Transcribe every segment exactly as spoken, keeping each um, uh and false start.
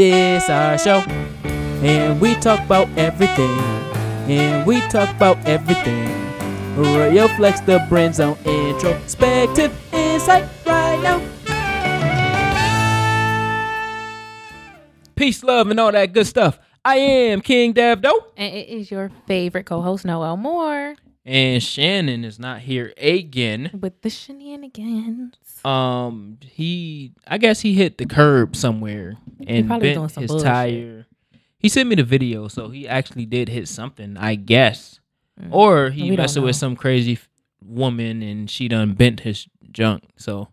this our show, and we talk about everything, and we talk about everything. Royal Flex the brands on Introspective Insight right now. Peace, love, and all that good stuff. I am King Davdo. And it is your favorite co-host, Noel Moore. And Shannon is not here again. With the shenanigans. Um, he, I guess he hit the curb somewhere and bent his bullshit. tire. He sent me the video, so he actually did hit something, I guess. Mm. Or he messed with some crazy f- woman and she done bent his junk. So,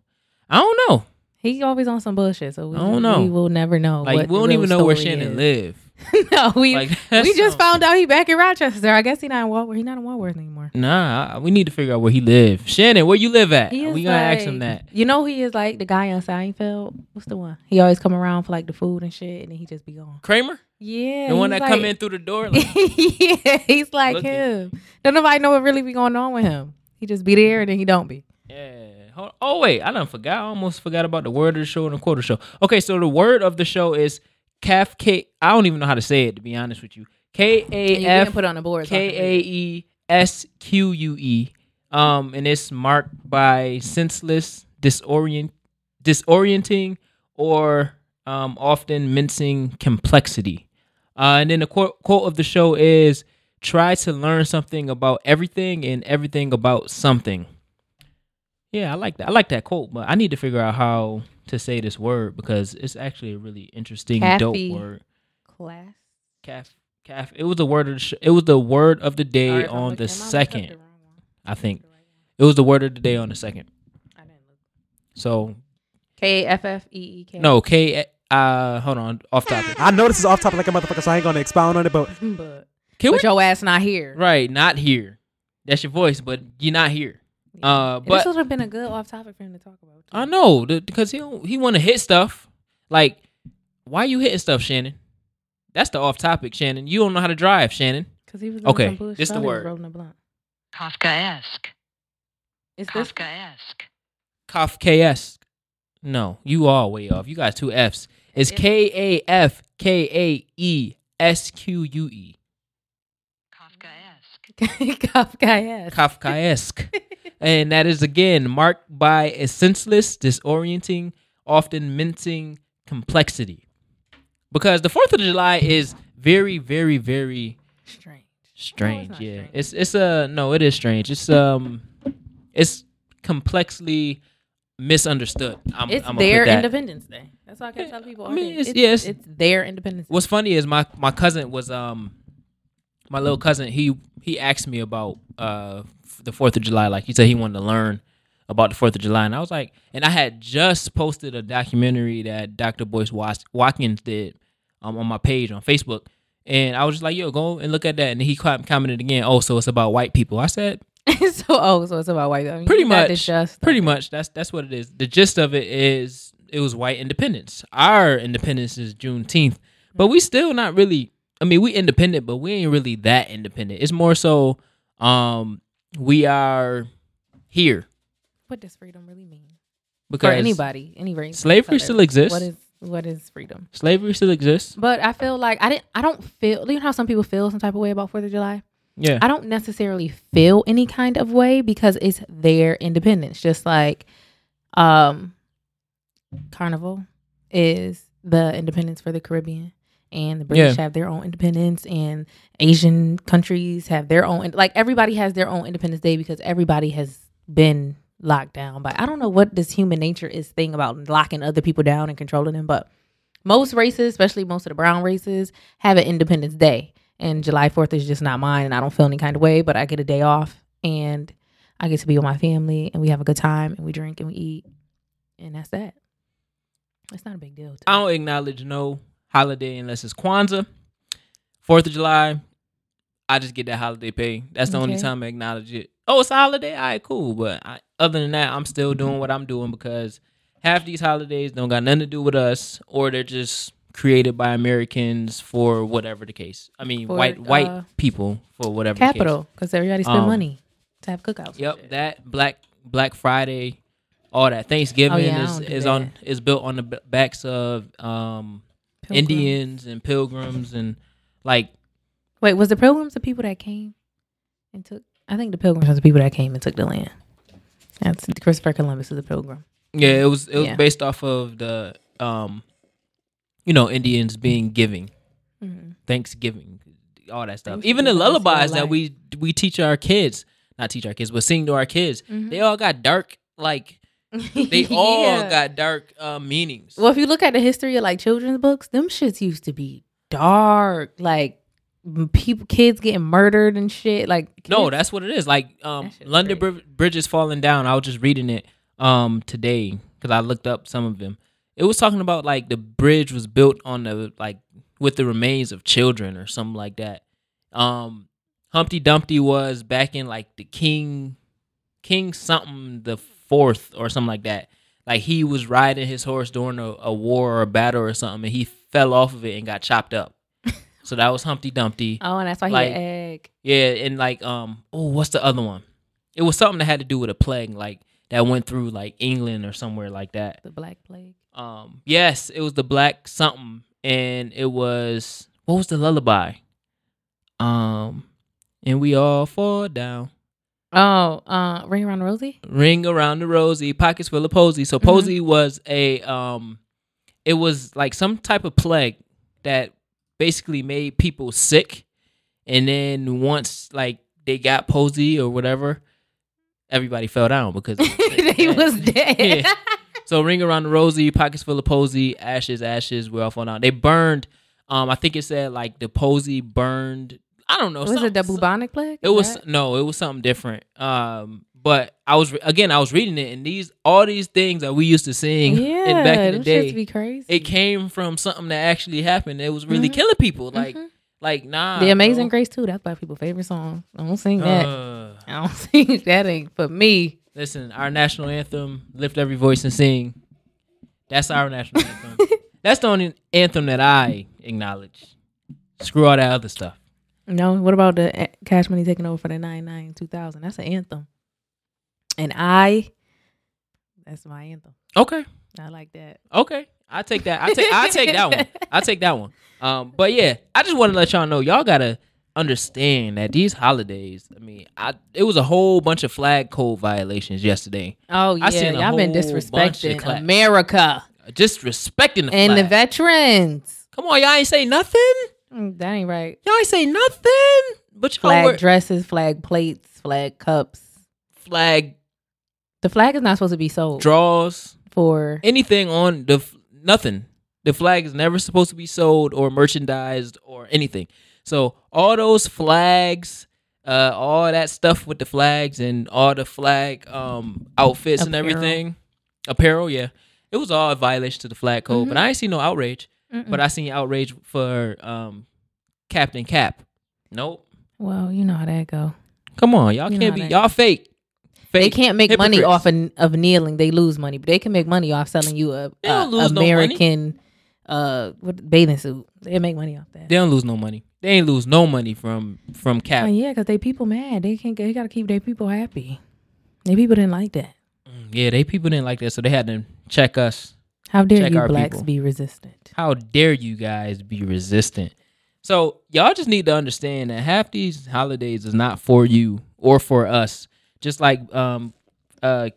I don't know. He's always on some bullshit, so we, I don't know. We will never know. Like, what we don't even know where Shannon lives. no, we like, we just so, found out he back in Rochester. I guess he not in Walworth. He not in Walworth anymore. Nah, we need to figure out where he lives. Shannon, where you live at? We like, gotta ask him that. You know, he is like the guy on Seinfeld. What's the one? He always come around for like the food and shit, and then he just be gone. Kramer? Yeah, the one that like, come in through the door. Like, yeah, he's like looking. Him. Don't nobody know what really be going on with him. He just be there, and then he don't be. Yeah. Oh wait, I done forgot. I almost forgot about the word of the show and the quote of the show. Okay, so the word of the show is. Kafka. I don't even know how to say it, to be honest with you. K A F K A E S Q U E. Um, and it's marked by senseless, disorient, disorienting, or um, often mincing complexity. Uh, and then the quote, quote of the show is: "Try to learn something about everything and everything about something." Yeah, I like that. I like that quote, but I need to figure out how to say this word because it's actually a really interesting, Caffey dope word. Class. Calf. Calf. It was the word of the sh- it was the word of the day right, on the second. I think it was the word of the day on the second. I didn't look. So. K F F E E K. No K. Uh, hold on. Off topic. I know this is off topic like a motherfucker, so I ain't gonna expound on it, but. But. Can but we? Your ass not here. Right, not here. That's your voice, but you're not here. Uh, but this would have been a good off topic for him to talk about. Too. I know, because he don't, he want to hit stuff. Like, why are you hitting stuff, Shannon? That's the off topic, Shannon. You don't know how to drive, Shannon. Because he was okay. This the word. Kafkaesque. Is this Kafkaesque? Kafkaesque. No, you all way off. You got two F's. It's K A F K A E S Q U E. Kafkaesque. Kafkaesque. Kafkaesque. And that is, again, marked by a senseless, disorienting, often mincing complexity. Because the fourth of July is very, very, very... Strange. Strange, no, it's yeah. Strange. It's, it's a... No, it is strange. It's, um... It's complexly misunderstood. I'm, it's I'm their Independence Day. That's why I kept telling people. I mean, it's, it's, yeah, it's, it's their Independence Day. What's funny is my, my cousin was, um... My little cousin, he he asked me about uh, the fourth of July. Like, he said he wanted to learn about the fourth of July. And I was like, and I had just posted a documentary that Doctor Boyce Watkins did um, on my page on Facebook. And I was just like, yo, go and look at that. And he commented again, oh, so it's about white people. I said. so Oh, so it's about white people. I mean, pretty much. Just, pretty okay. much. That's, that's what it is. The gist of it is it was white independence. Our independence is Juneteenth. But we still not really. I mean, we independent, but we ain't really that independent. It's more so um, we are here. What does freedom really mean? Because for anybody, any race, slavery still exists. What is what is freedom? Slavery still exists. But I feel like I didn't. I don't feel. You know how some people feel some type of way about Fourth of July. Yeah. I don't necessarily feel any kind of way because it's their independence. Just like um, Carnival is the independence for the Caribbean. And the British yeah. have their own independence, and Asian countries have their own. Like everybody has their own Independence Day because everybody has been locked down. But I don't know what this human nature is thing about locking other people down and controlling them. But most races, especially most of the brown races, have an Independence Day, and July fourth is just not mine. And I don't feel any kind of way, but I get a day off, and I get to be with my family, and we have a good time, and we drink and we eat, and that's that. It's not a big deal. I don't acknowledge no. holiday unless it's Kwanzaa. fourth of July, I just get that holiday pay. That's the okay. only time I acknowledge it. Oh, it's a holiday? All right, cool. But I, other than that, I'm still doing what I'm doing because half these holidays don't got nothing to do with us or they're just created by Americans for whatever the case. I mean, for, white white uh, people for whatever capital, the case. Capital, because everybody spend um, money to have cookouts. Yep, that, Black Black Friday, all that. Thanksgiving oh, yeah, is is on is built on the backs of... um. Pilgrim. Indians and pilgrims and like. Wait, was the pilgrims the people that came and took? I think the pilgrims was the people that came and took the land. That's Christopher Columbus is a pilgrim. Yeah, it was. It was yeah. based off of the, um, you know, Indians being giving, mm-hmm. Thanksgiving, all that stuff. Even the lullabies that we we teach our kids, not teach our kids, but sing to our kids. Mm-hmm. They all got dark, like they all yeah. got dark uh, meanings. Well, if you look at the history of like children's books, them shits used to be dark, like. People, kids getting murdered and shit. Like kids. No, that's what it is. Like um, London br- bridges falling down. I was just reading it um today because I looked up some of them. It was talking about like the bridge was built on the like with the remains of children or something like that. Um, Humpty Dumpty was back in like the King, King something the fourth or something like that. Like he was riding his horse during a, a war or a battle or something, and he fell off of it and got chopped up. So that was Humpty Dumpty. Oh, and that's why like, he had egg. Yeah, and like, um, oh, what's the other one? It was something that had to do with a plague, like that went through like England or somewhere like that. The Black Plague. Um, yes, it was the Black something, and it was what was the lullaby? Um, and we all fall down. Oh, uh, Ring Around the Rosie. Ring Around the Rosie, pockets full of posy. So mm-hmm. posy was a um, it was like some type of plague that. Basically made people sick, and then once like they got posy or whatever, everybody fell down because they was dead. Yeah. So Ring Around the Rosie, pockets full of posy, ashes, ashes, we're all falling down. They burned. Um, I think it said like the posy burned. I don't know. Was it the bubonic plague? It was that? No, it was something different. Um, but I was again, I was reading it, and these all these things that we used to sing yeah, in back in the day, be crazy. It came from something that actually happened. It was really mm-hmm. killing people. Like, mm-hmm. like nah. The Amazing bro. Grace too. That's Black people's favorite song. I don't sing that. Uh, I don't sing that. Ain't for me. Listen, our national anthem, "Lift Every Voice and Sing." That's our national anthem. That's the only anthem that I acknowledge. Screw all that other stuff. No, what about the Cash Money taking over for the ninety-nine two thousand? That's an anthem. And I, that's my anthem. Okay. I like that. Okay. I take that. I take I take that one. I take that one. Um, but yeah, I just want to let y'all know, y'all got to understand that these holidays, I mean, I it was a whole bunch of flag code violations yesterday. Oh, yeah. I seen y'all been disrespecting America. Disrespecting the and flag. And the veterans. Come on, y'all ain't say nothing? That ain't right. Y'all ain't say nothing. But y'all flag were... dresses, flag plates, flag cups. Flag. The flag is not supposed to be sold. Draws. For. Anything on the. F- nothing. The flag is never supposed to be sold or merchandised or anything. So all those flags, uh, all that stuff with the flags and all the flag um, outfits apparel. And everything. Apparel, yeah. It was all a violation to the flag code. Mm-hmm. But I ain't seen no outrage. Mm-mm. But I seen outrage for um, Captain Cap. Nope. Well, you know how that go. Come on, y'all you can't be y'all fake. Fake. They can't make hypocrites. Money off of, of kneeling. They lose money, but they can make money off selling you a, a American no uh, what, bathing suit. They make money off that. They don't lose no money. They ain't lose no money from from Cap. Oh, yeah, because they people mad. They can't. They gotta keep their people happy. They people didn't like that. Yeah, they people didn't like that, so they had to check us. How dare Check you blacks people. Be resistant? How dare you guys be resistant? So y'all just need to understand that half these holidays is not for you or for us. Just like um uh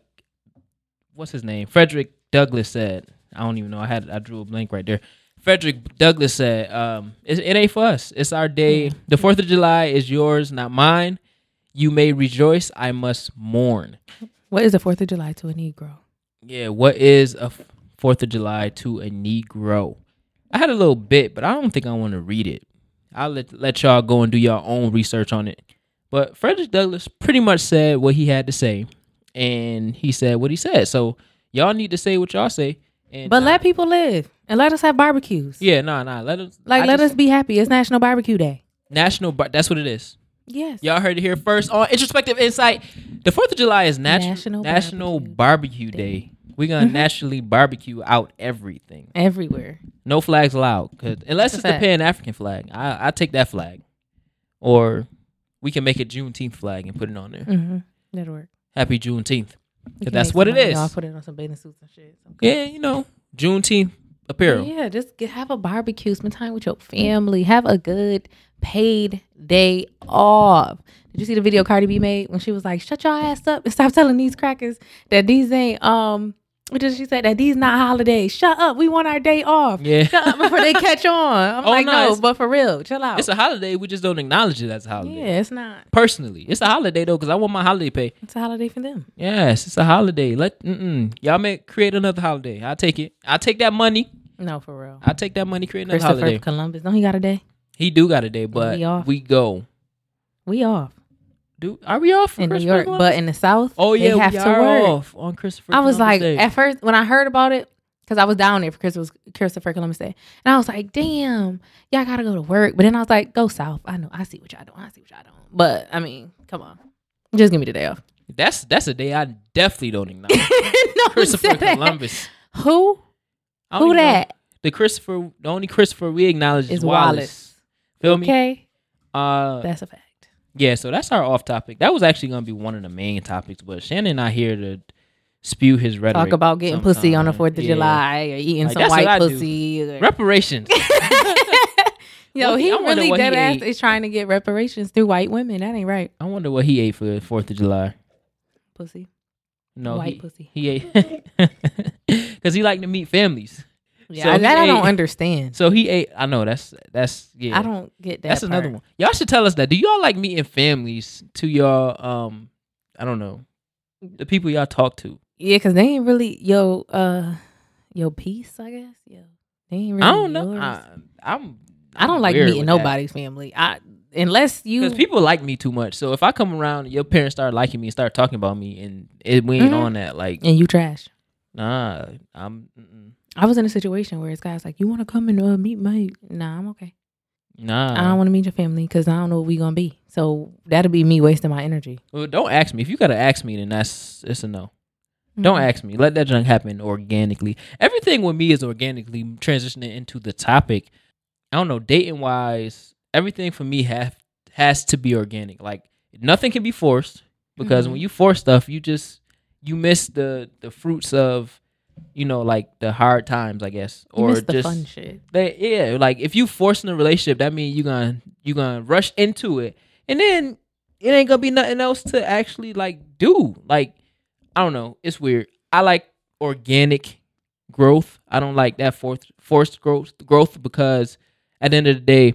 what's his name? Frederick Douglass said. I don't even know. I had I drew a blank right there. Frederick Douglass said, um, it, it ain't for us. It's our day. Mm-hmm. The Fourth of July is yours, not mine. You may rejoice, I must mourn. What is the Fourth of July to a Negro? Yeah, what is a f- Fourth of July to a Negro. I had a little bit, but I don't think I want to read it. I'll let, let y'all go and do your own research on it. But Frederick Douglass pretty much said what he had to say, and he said what he said. So y'all need to say what y'all say. And but uh, let people live, and let us have barbecues. Yeah, nah, nah. Let us like I let just, us be happy. It's National Barbecue Day. National, bar- that's what it is. Yes. Y'all heard it here first on Introspective Insight. The Fourth of July is natu- National National Barbecue, Barbecue Day. Day. We're going to naturally barbecue out everything. Everywhere. No flags allowed. Unless it's the Pan-African flag. I, I take that flag. Or we can make a Juneteenth flag and put it on there. Mm-hmm. That'll work. Happy Juneteenth. Because that's what it is. Y'all put it on some bathing suits and shit. Okay. Yeah, you know. Juneteenth apparel. Yeah, just get, have a barbecue, spend time with your family, have a good paid day off. Did you see the video Cardi B made when she was like, shut your ass up and stop telling these crackers that these ain't, um, what did she say? That these not holidays. Shut up. We want our day off. Yeah. Shut up before they catch on. I'm oh, like, no, no but for real, chill out. It's a holiday. We just don't acknowledge it as a holiday. Yeah, it's not. Personally, it's a holiday though, because I want my holiday pay. It's a holiday for them. Yes, it's a holiday. Let mm-mm. Y'all may create another holiday. I'll take it. I'll take that money. No, for real. I'll take that money, create another Christopher holiday. Christopher Columbus. Don't he got a day? He do got a day, but we, we go. We off. Dude, are we off in New York? Columbus? But in the South, oh yeah, they have we to are work. Off on Christopher. I was Columbus like, Day. At first when I heard about it, because I was down there for Christmas, Christopher Columbus Day, and I was like, damn, y'all gotta go to work. But then I was like, go South. I know, I see what y'all doing. I see what y'all doing. But I mean, come on, just give me the day off. That's that's a day I definitely don't acknowledge. No, Christopher Columbus. Who? Who that? Know. The Christopher, the only Christopher we acknowledge is, is Wallace. Wallace. Feel me? Okay. Uh, that's a fact. Yeah, so that's our off topic. That was actually going to be one of the main topics, but Shannon not here to spew his rhetoric. Talk about getting sometime. Pussy on the fourth of yeah. July or eating like, some white pussy. Or... reparations. Yo, he I really dead ass ate. Is trying to get reparations through white women. That ain't right. I wonder what he ate for the fourth of July. Pussy. No. White he, pussy. He ate. Because he liked to meet families. Yeah, so I, that ate, I don't understand. So he ate. I know that's that's yeah. I don't get that. That's part. Another one. Y'all should tell us that. Do y'all like meeting families to y'all? Um, I don't know, the people y'all talk to. Yeah, cause they ain't really yo uh yo peace. I guess yo they ain't really. I don't know. I, I'm. I don't I'm like meeting nobody's that. Family. I unless you because people like me too much. So if I come around, your parents start liking me and start talking about me, and it we ain't mm-hmm. on that like. And you trash. Nah, I'm. Mm-mm. I was in a situation where this guy's like, you want to come and uh, meet my... Nah, I'm okay. Nah. I don't want to meet your family because I don't know what we going to be. So that'll be me wasting my energy. Well, don't ask me. If you got to ask me, then that's it's a no. Mm-hmm. Don't ask me. Let that junk happen organically. Everything with me is organically transitioning into the topic. I don't know, dating-wise, everything for me have, has to be organic. Like, nothing can be forced because mm-hmm. when you force stuff, you just... You miss the, the fruits of... You know, like the hard times, I guess, or you miss the just fun shit. They, yeah, like if you forcing a relationship, that means you gonna you gonna rush into it, and then it ain't gonna be nothing else to actually like do. Like I don't know, it's weird. I like organic growth. I don't like that forced forced growth growth because at the end of the day,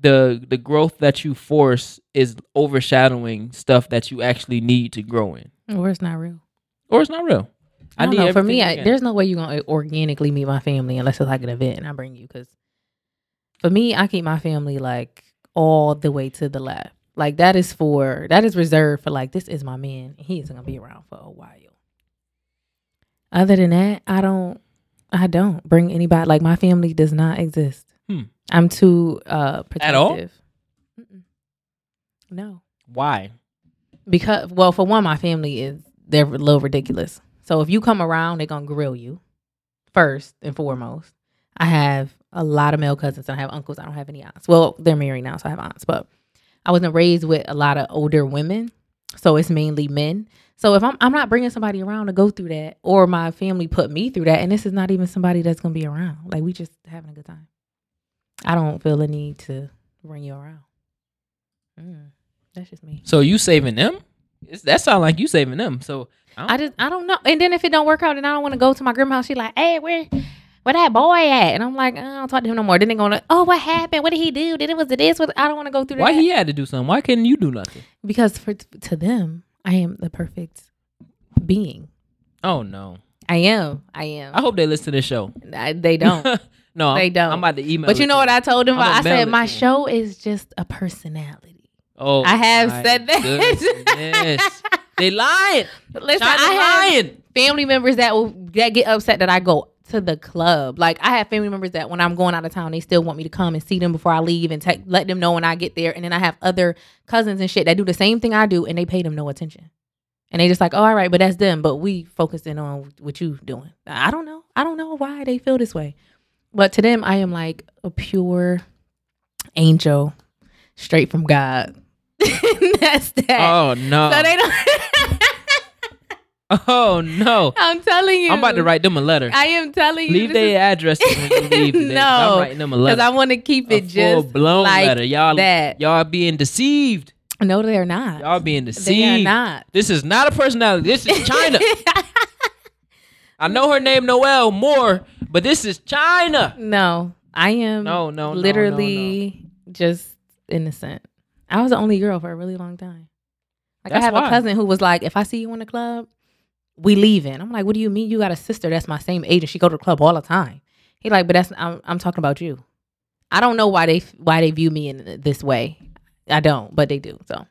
the the growth that you force is overshadowing stuff that you actually need to grow in, or it's not real, or it's not real. I, I don't know. For me, I, there's no way you're going to organically meet my family unless it's like an event and I bring you. Because for me, I keep my family like all the way to the left. Like that is for, that is reserved for like, this is my man. And he isn't going to be around for a while. Other than that, I don't, I don't bring anybody. Like my family does not exist. Hmm. I'm too uh, protective. At all? Mm-mm. No. Why? Because, well, for one, my family is, they're a little ridiculous. So if you come around, they're going to grill you first and foremost. I have a lot of male cousins. I have uncles. I don't have any aunts. Well, they're married now, so I have aunts. But I wasn't raised with a lot of older women, so it's mainly men. So if I'm I'm not bringing somebody around to go through that, or my family put me through that, and this is not even somebody that's going to be around. Like, we just having a good time. I don't feel the need to bring you around. Mm, that's just me. So you saving them? It's, that sounds like you saving them. So I, I just I don't know. And then if it don't work out, then I don't want to go to my grandma's house. She like, hey, where where that boy at? And I'm like, oh, I don't talk to him no more. Then they gonna, oh, what happened? What did he do? Then it was the this. What? I don't want to go through. Why that. Why he had to do something? Why couldn't you do nothing? Because for to them, I am the perfect being. Oh no, I am. I am. I hope they listen to this show. I, they don't. No, they I'm, don't. I'm about to email. But you know what I told them? I said my show is just a personality. Oh, I have said that. They lying. Listen, I lying. Have family members that will that get upset that I go to the club. Like I have family members that when I'm going out of town, they still want me to come and see them before I leave and te- let them know when I get there. And then I have other cousins and shit that do the same thing I do, and they pay them no attention. And they just like, oh, all right, but that's them. But we focusing on what you doing. I don't know. I don't know why they feel this way, but to them, I am like a pure angel, straight from God. That's that. Oh no! So they don't. Oh no! I'm telling you, I'm about to write them a letter. I am telling you, leave their address. Leave no, I'm writing them a letter because I want to keep it a just blown like letter. Y'all, that. y'all being deceived. No, they are not. Y'all being deceived. They are not. This is not a personality. This is China. I know her name, Noel Moore, but this is China. No, I am. No, no, literally no, no, no. just innocent. I was the only girl for a really long time. Like that's I have why. a cousin who was like, "If I see you in the club, we leaving." I'm like, "What do you mean? You got a sister that's my same age and she go to the club all the time." He like, "But that's I'm, I'm talking about you." I don't know why they why they view me in this way. I don't, but they do. So,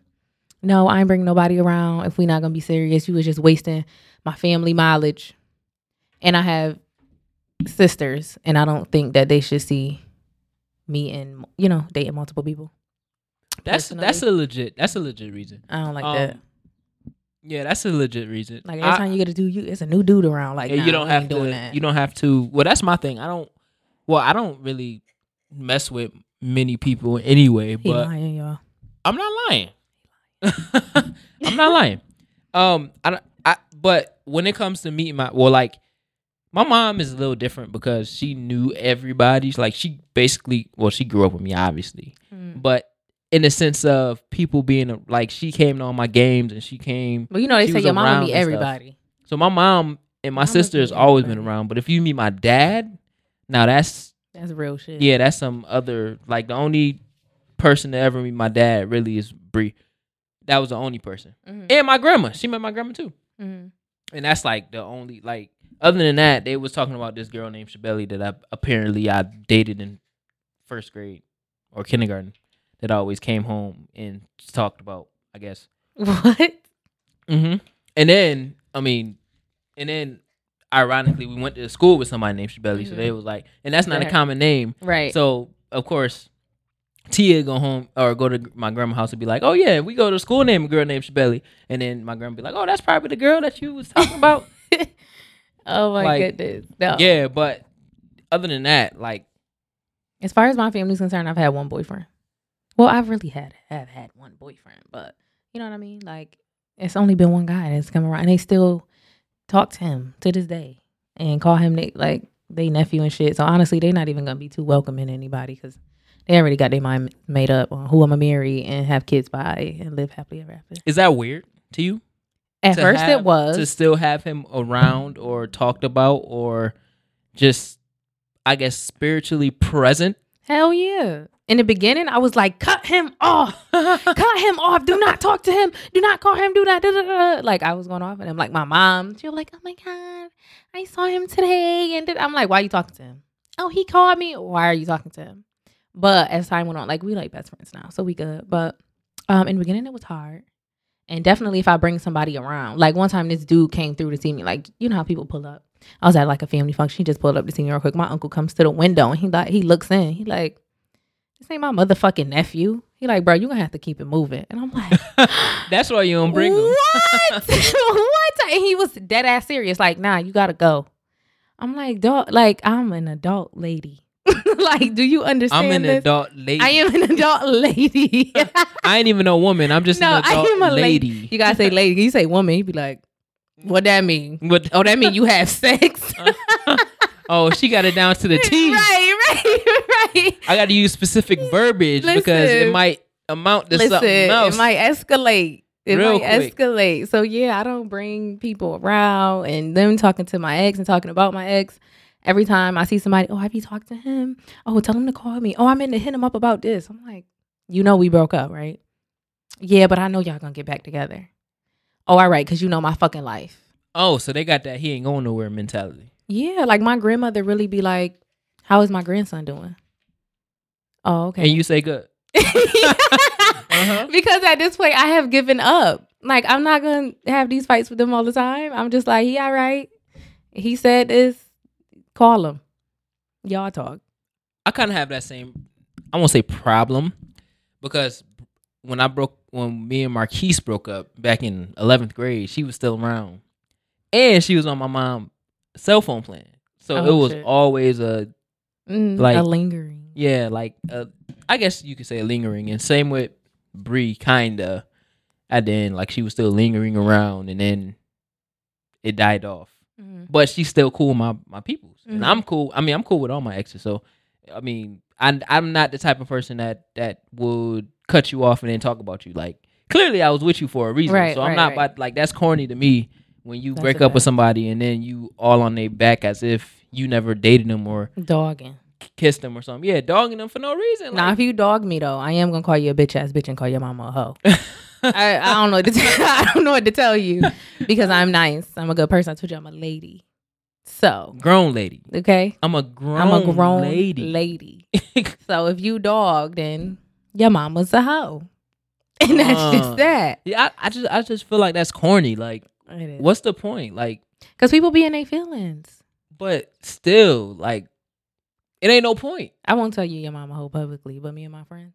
no, I ain't bringing nobody around if we not gonna be serious. You was just wasting my family mileage, and I have sisters, and I don't think that they should see me and you know dating multiple people. That's personally. that's a legit that's a legit reason. I don't like um, that. Yeah, that's a legit reason. Like every I, time you get a dude, you it's a new dude around. Like yeah, nah, you don't I have to. That. You don't have to. Well, that's my thing. I don't. Well, I don't really mess with many people anyway. He but lying, y'all. I'm not lying. I'm not lying. Um, I don't. I but when it comes to meeting my well, like my mom is a little different because she knew everybody's. Like she basically, well, she grew up with me, obviously, mm. but. In the sense of people being like, she came to all my games and she came. Well, you know, they say your mom meet everybody. Stuff. So my mom and my, my sister has always been around. But if you meet my dad, now that's that's real shit. Yeah, that's some other like the only person to ever meet my dad really is Bree. That was the only person, mm-hmm. and my grandma. She met my grandma too, mm-hmm. and that's like the only like. Other than that, they was talking about this girl named Shabelli that I apparently I dated in first grade or kindergarten. That always came home and talked about, I guess. What? Mm-hmm. And then, I mean, and then, ironically, we went to school with somebody named Shabelli, mm-hmm. so they was like, and that's not yeah. a common name. Right. So, of course, Tia go home, or go to my grandma's house and be like, oh, yeah, we go to school named a girl named Shabelli. And then my grandma be like, oh, that's probably the girl that you was talking about. Oh, my like, goodness. No. Yeah, but other than that, like. As far as my family's concerned, I've had one boyfriend. Well, I've really had have had one boyfriend, but you know what I mean? Like, it's only been one guy that's come around, and they still talk to him to this day and call him they, like they nephew and shit. So honestly, they're not even gonna be too welcoming to anybody because they already got their mind made up on who I'm gonna marry and have kids by and live happily ever after. Is that weird to you? At to first, have, it was to still have him around or talked about or just, I guess, spiritually present. Hell yeah. In the beginning, I was like, cut him off. Cut him off. Do not talk to him. Do not call him. Do not. Da, da, da. Like, I was going off. And I'm like, my mom, she was like, oh, my God, I saw him today. And I'm like, why are you talking to him? Oh, he called me. Why are you talking to him? But as time went on, like, we like best friends now. So we good. But um, in the beginning, it was hard. And definitely if I bring somebody around. Like, one time this dude came through to see me. Like, you know how people pull up. I was at, like, a family function. He just pulled up to see me real quick. My uncle comes to the window. And he like he looks in. He like. This ain't my motherfucking nephew. He like, bro, you gonna have to keep it moving. And I'm like, that's why you don't bring him. What? What? And he was dead ass serious. Like, nah, you gotta go. I'm like, dog, like I'm an adult lady. Like, do you understand? I'm an this? adult lady. I am an adult lady. I ain't even a woman. I'm just no, an adult I am a lady. lady. You gotta say lady. You say woman. You be like, what that mean? What? Oh, that mean you have sex. Oh, she got it down to the T. Right, right, right. I got to use specific verbiage listen, because it might amount to listen, something else. It might escalate. It Real might quick. escalate. So, yeah, I don't bring people around and them talking to my ex and talking about my ex. Every time I see somebody, oh, have you talked to him? Oh, tell him to call me. Oh, I meant to hit him up about this. I'm like, you know we broke up, right? Yeah, but I know y'all going to get back together. Oh, all right, because you know my fucking life. Oh, so they got that he ain't going nowhere mentality. Yeah, like my grandmother really be like, how is my grandson doing? Oh, okay. And you say good. uh-huh. Because at this point, I have given up. Like, I'm not going to have these fights with them all the time. I'm just like, he all right. He said this. Call him. Y'all talk. I kind of have that same, I won't say problem, because when I broke, when me and Marquise broke up back in eleventh grade, she was still around. And she was on my mom's cell phone plan, so oh, it was shit. always a mm, like a lingering. Yeah, like a, I guess you could say a lingering. And same with Bree, kinda. At the end, like she was still lingering around, and then it died off. Mm-hmm. But she's still cool with my, my peoples. Mm-hmm. And I'm cool. I mean, I'm cool with all my exes. So, I mean, I, I'm not the type of person that, that would cut you off and then talk about you. Like, clearly I was with you for a reason. Right, so I'm right, not, right. About, like, that's corny to me when you that's break up bad. With somebody and then you all on their back as if you never dated them or dogging. Kissed them or something. Yeah, dogging them for no reason. Like, now, nah, if you dog me, though, I am going to call you a bitch-ass bitch and call your mama a hoe. I, I don't know what to t- I don't know what to tell you because I'm nice. I'm a good person. I told you I'm a lady. So. Grown lady. Okay? I'm a grown I'm a grown lady. lady. So, if you dog, then your mama's a hoe. And that's uh, just that. Yeah, I, I just I just feel like that's corny. Like, what's the point? Like, because people be in their feelings. But still, like, it ain't no point. I won't tell you your mama hoe publicly, but me and my friends,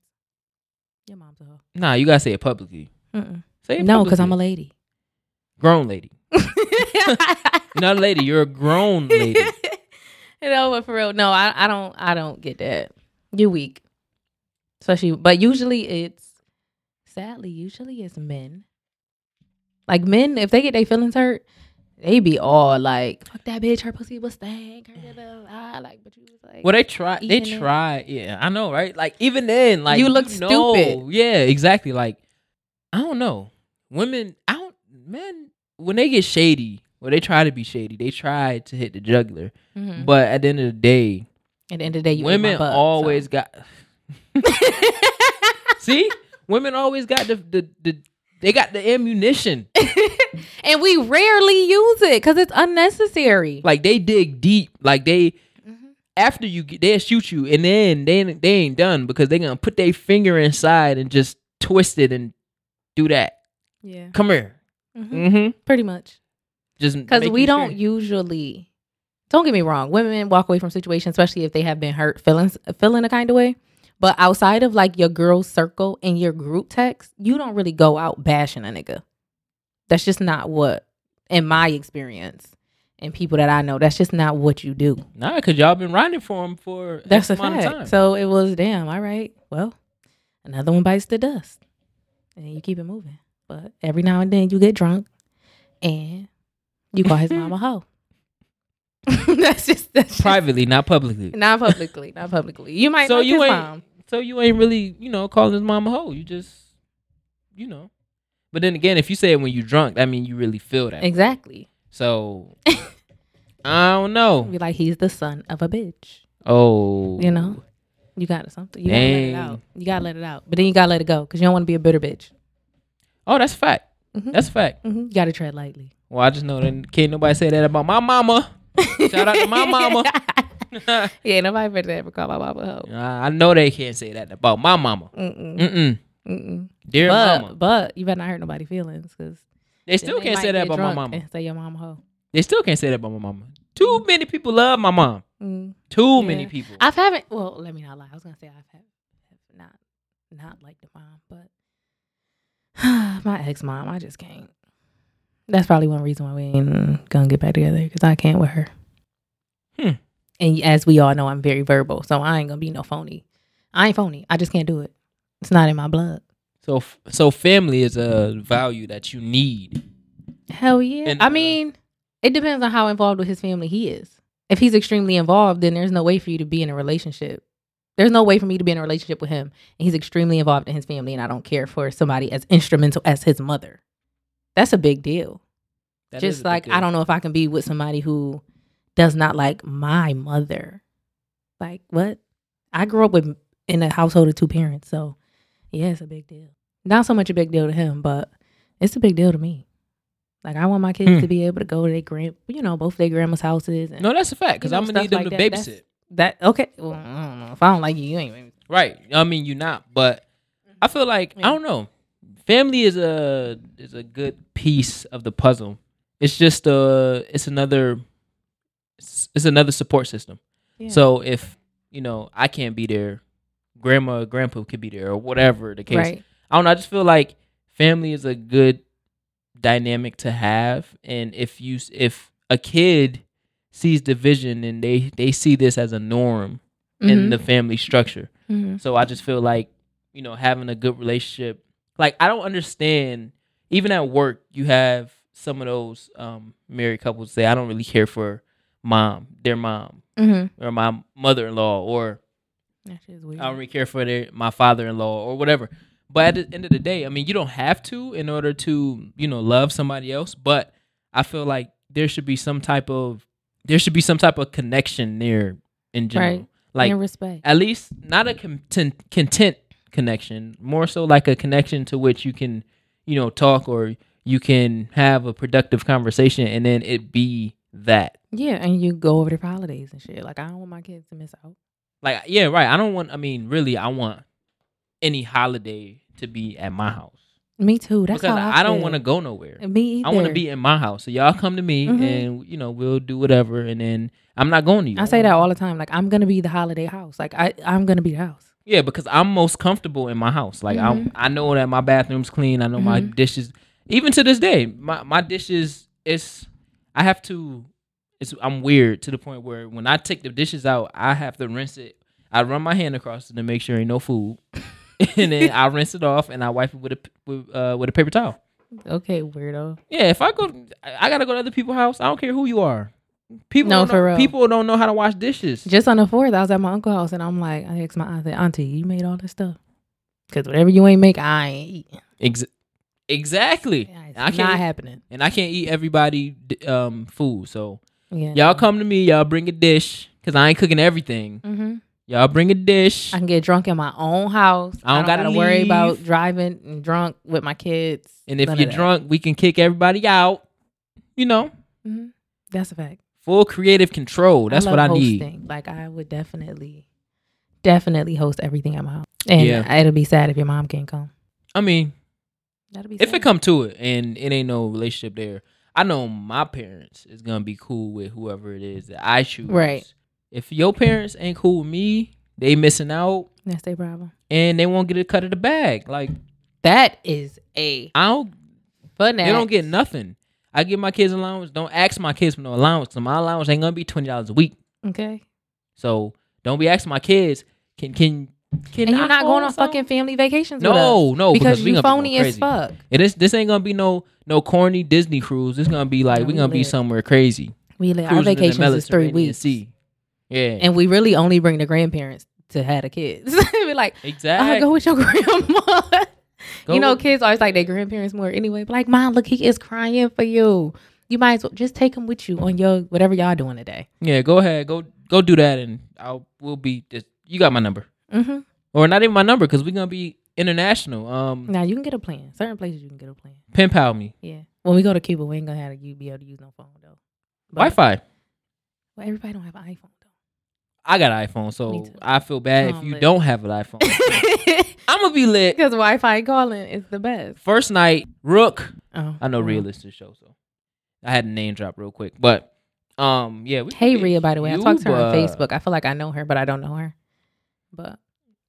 your mom's a hoe. Nah, you gotta say it publicly. Mm-mm. Say it no, publicly. Cause I'm a lady, grown lady. Not a lady, you're a grown lady. You know, but for real, no, I, I don't, I don't get that. You're weak, especially. But usually, it's sadly, usually it's men. Like men, if they get their feelings hurt. They be all like, fuck that bitch, her pussy was stank, her blah, like, but you was like. Well, they try, they try, it. yeah, I know, right? Like, even then, like. You look you stupid. Know, yeah, exactly. Like, I don't know. Women, I don't, men, when they get shady, or they try to be shady, they try to hit the jugular. Mm-hmm. But at the end of the day. At the end of the day, you women butt, always so. got. See? Women always got the the the. They got the ammunition. And we rarely use it because it's unnecessary. Like, they dig deep. Like, they, mm-hmm. after you, they'll shoot you. And then they, they ain't done because they're going to put their finger inside and just twist it and do that. Yeah. Come here. Mm-hmm. Mm-hmm. Pretty much. Just because we don't sure. usually, don't get me wrong, women walk away from situations, especially if they have been hurt, feeling, feeling a kind of way. But outside of like your girl's circle and your group text, you don't really go out bashing a nigga. That's just not what, in my experience, and people that I know, that's just not what you do. Nah, because y'all been riding for him for that's a fact. Time. So it was, damn, all right, well, another one bites the dust. And you keep it moving. But every now and then you get drunk and you call his mama hoe. that's just that's privately, just, not publicly. Not publicly, not publicly. You might so like you his ain't, mom. So you ain't really, you know, calling his mama hoe. You just, you know. But then again, if you say it when you're drunk, that means you really feel that. Exactly. Way. So, I don't know. Be like, he's the son of a bitch. Oh. You know? You got something. You got to let it out. You got to let it out. But then you got to let it go because you don't want to be a bitter bitch. Oh, that's a fact. Mm-hmm. That's a fact. Mm-hmm. You got to tread lightly. Well, I just know that can't nobody say that about my mama. Shout out to my mama. Yeah, nobody better ever call my mama hoe. Uh, I know they can't say that about my mama. Mm-mm. Mm-mm. Mm-mm. Dear but, mama. But you better not hurt nobody's feelings because they still they can't say that about my mama. Say your mama hoe. They still can't say that about my mama. Too many people love my mom. Mm. Too yeah. many people. I've haven't. Well, let me not lie. I was gonna say I've had not not like the mom, but my ex mom. I just can't. That's probably one reason why we ain't gonna get back together because I can't with her. Hmm. And as we all know, I'm very verbal, so I ain't gonna be no phony. I ain't phony. I just can't do it. It's not in my blood. So, so family is a value that you need. Hell yeah! And, I uh, mean, it depends on how involved with his family he is. If he's extremely involved, then there's no way for you to be in a relationship. There's no way for me to be in a relationship with him, and he's extremely involved in his family, and I don't care for somebody as instrumental as his mother. That's a big deal. That Just like deal. I don't know if I can be with somebody who does not like my mother. Like what? I grew up with in a household of two parents, so. Yeah, it's a big deal. Not so much a big deal to him, but it's a big deal to me. Like, I want my kids mm. to be able to go to their grand, you know, both their grandma's houses. And, no, that's a fact, because I'm going to need them like to that. babysit. That's, that okay? Well, I don't know. If I don't like you, you ain't babysit. Right. I mean, you're not, but I feel like, yeah. I don't know. Family is a is a good piece of the puzzle. It's just a, it's another, it's another support system. Yeah. So if, you know, I can't be there, grandma or grandpa could be there or whatever the case. Right. I don't know. I just feel like family is a good dynamic to have. And if you if a kid sees division and they, they see this as a norm mm-hmm. in the family structure. Mm-hmm. So I just feel like, you know, having a good relationship. Like, I don't understand. Even at work, you have some of those um, married couples say, I don't really care for mom, their mom, mm-hmm. or my mother-in-law, or that shit is weird. I don't really care for their, my father-in-law, or whatever. But at the end of the day, I mean, you don't have to in order to, you know, love somebody else. But I feel like there should be some type of, there should be some type of connection there in general. Right. Like, and respect. At least not a content, content connection, more so like a connection to which you can, you know, talk or you can have a productive conversation, and then it be that. Yeah, and you go over the holidays and shit. Like, I don't want my kids to miss out. Like, yeah, right. I don't want, I mean, really, I want any holiday to be at my house. Me too. That's because I, I don't want to go nowhere. Me either. I want to be in my house. So y'all come to me, mm-hmm. and, you know, we'll do whatever, and then I'm not going to you. I say that all the time. Like, I'm going to be the holiday house. Like, I, I'm going to be the house. Yeah, because I'm most comfortable in my house. Like, mm-hmm. I I know that my bathroom's clean. I know mm-hmm. my dishes. Even to this day, my, my dishes, it's, I have to, it's, I'm weird to the point where when I take the dishes out, I have to rinse it. I run my hand across it to make sure ain't no food. And then I rinse it off and I wipe it with a, with, uh, with a paper towel. Okay, weirdo. Yeah, if I go, I got to go to other people's house. I don't care who you are. People, no, don't know, for real. People don't know how to wash dishes. Just on the fourth, I was at my uncle's house and I'm like, I asked my auntie, auntie, you made all this stuff? Because whatever you ain't make, I ain't eat. Exactly. Exactly. Yeah, it's I can't not eat, happening. And I can't eat everybody um, food. So yeah, y'all come to me. Y'all bring a dish because I ain't cooking everything. Mm-hmm. Y'all bring a dish. I can get drunk in my own house. I don't, don't got to worry about driving and drunk with my kids. And if you're drunk, we can kick everybody out. You know. Mm-hmm. That's a fact. Full creative control. That's I what I hosting. Need. Like I would definitely, definitely host everything at my house. And yeah. It'll be sad if your mom can't come. I mean. That'd be sad. If it come to it and it ain't no relationship there, I know my parents is gonna be cool with whoever it is that I choose. Right. If your parents ain't cool with me, they missing out. That's their problem. And they won't get a cut of the bag. Like that is a I don't. But they don't get nothing. I give my kids allowance. Don't ask my kids for no allowance. So my allowance ain't gonna be twenty dollars a week. Okay. So don't be asking my kids. Can can. Can and you're not going on fucking family vacations no, with us. No, no. Because, because you phony as fuck. And this, this ain't going to be no no corny Disney cruise. It's going to be like, no, we're we going to be somewhere crazy. We live. Our vacations is three weeks. Sea. Yeah. And we really only bring the grandparents to have the kids. We're like, exactly. Oh, go with your grandma. Go you know, with- kids always like their grandparents more anyway. But like, mom, look, he is crying for you. You might as well just take him with you on your whatever y'all doing today. Yeah, go ahead. Go go do that and I'll we'll be just, you got my number. Mm-hmm. Or not even my number because we're gonna be international. Um, now you can get a plan. Certain places you can get a plan. Pen pal me. Yeah. When we go to Cuba, we ain't gonna have you be able to use no phone though. Wi Fi. Well, everybody don't have an iPhone though. I got an iPhone, so I feel bad if you lit. Don't have an iPhone. I'm gonna be lit because Wi Fi calling is the best. First night, Rook. Oh, I know oh. Rhea listens to the show, so I had a name drop real quick, but um, yeah. We hey Rhea, by the way, Cuba. I talked to her on Facebook. I feel like I know her, but I don't know her. But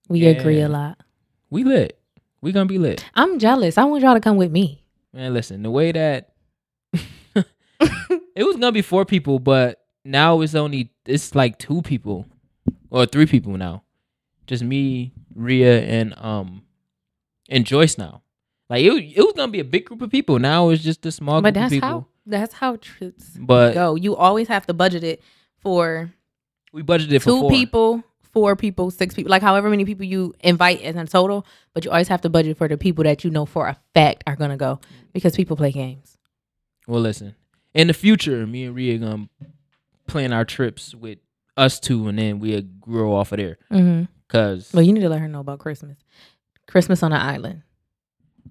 we yeah. agree a lot. We lit. We gonna be lit. I'm jealous. I want y'all to come with me. Man, listen, the way that it was gonna be four people, but now it's only it's like two people or three people now. Just me, Rhea, and um and Joyce now. Like it, it was gonna be a big group of people. Now it's just a small but group of people. How, that's how trips but go. You always have to budget it for we budgeted two for four. people. Four people, six people, like however many people you invite as in total, but you always have to budget for the people that you know for a fact are gonna go because people play games. Well, listen, in the future, me and Rhea gonna plan our trips with us two, and then we'll grow off of there. Mm-hmm. Cause well, you need to let her know about Christmas. Christmas on the island.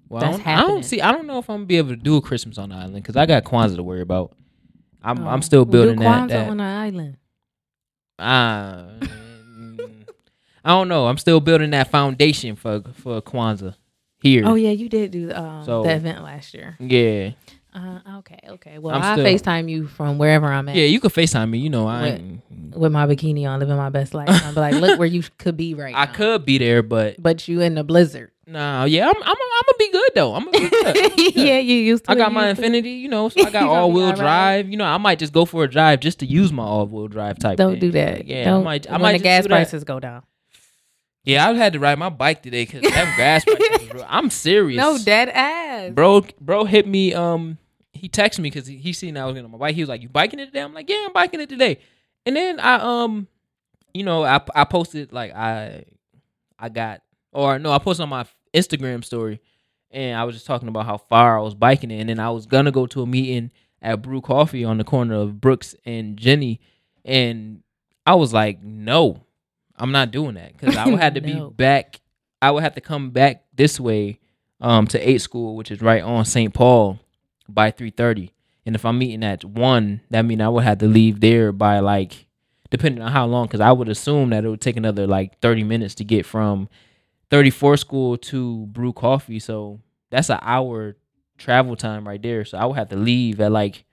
Well, That's I, don't, I don't see. I don't know if I'm gonna be able to do a Christmas on the island because I got Kwanzaa to worry about. I'm oh, I'm still building we'll do Kwanzaa that. Kwanzaa on the island. Ah. Uh, I don't know. I'm still building that foundation for for Kwanzaa here. Oh, yeah. You did do um, so, the event last year. Yeah. Uh, okay. Okay. Well, I'm I'll still, FaceTime you from wherever I'm at. Yeah, you can FaceTime me. You know, I with, ain't, with my bikini on, living my best life. I'll be like, look where you could be right I now. I could be there, but. But you in the blizzard. No, nah, yeah. I'm I'm I'm going to be good, though. I'm going to be good. Yeah. Yeah, you used to. I got my Infinity, you know, so I got all-wheel drive. You know, I might just go for a drive just to use my all-wheel drive type Don't thing. do that. Like, yeah, Don't, I might, I might when just the gas prices go down. Yeah, I had to ride my bike today because that gas price. I'm serious. No, dead ass. Bro, bro hit me. Um, he texted me because he, he seen I was getting on my bike. He was like, "You biking it today?" I'm like, "Yeah, I'm biking it today." And then I um, you know, I I posted like I I got or no, I posted on my Instagram story, and I was just talking about how far I was biking it, and then I was gonna go to a meeting at Brew Coffee on the corner of Brooks and Jenny, and I was like, "No, I'm not doing that," because I would have to no. be back. I would have to come back this way um, to eight school, which is right on Saint Paul, by three thirty. And if I'm meeting at one, that means I would have to leave there by like, depending on how long, because I would assume that it would take another like thirty minutes to get from thirty-four school to Brew Coffee. So that's an hour travel time right there. So I would have to leave at like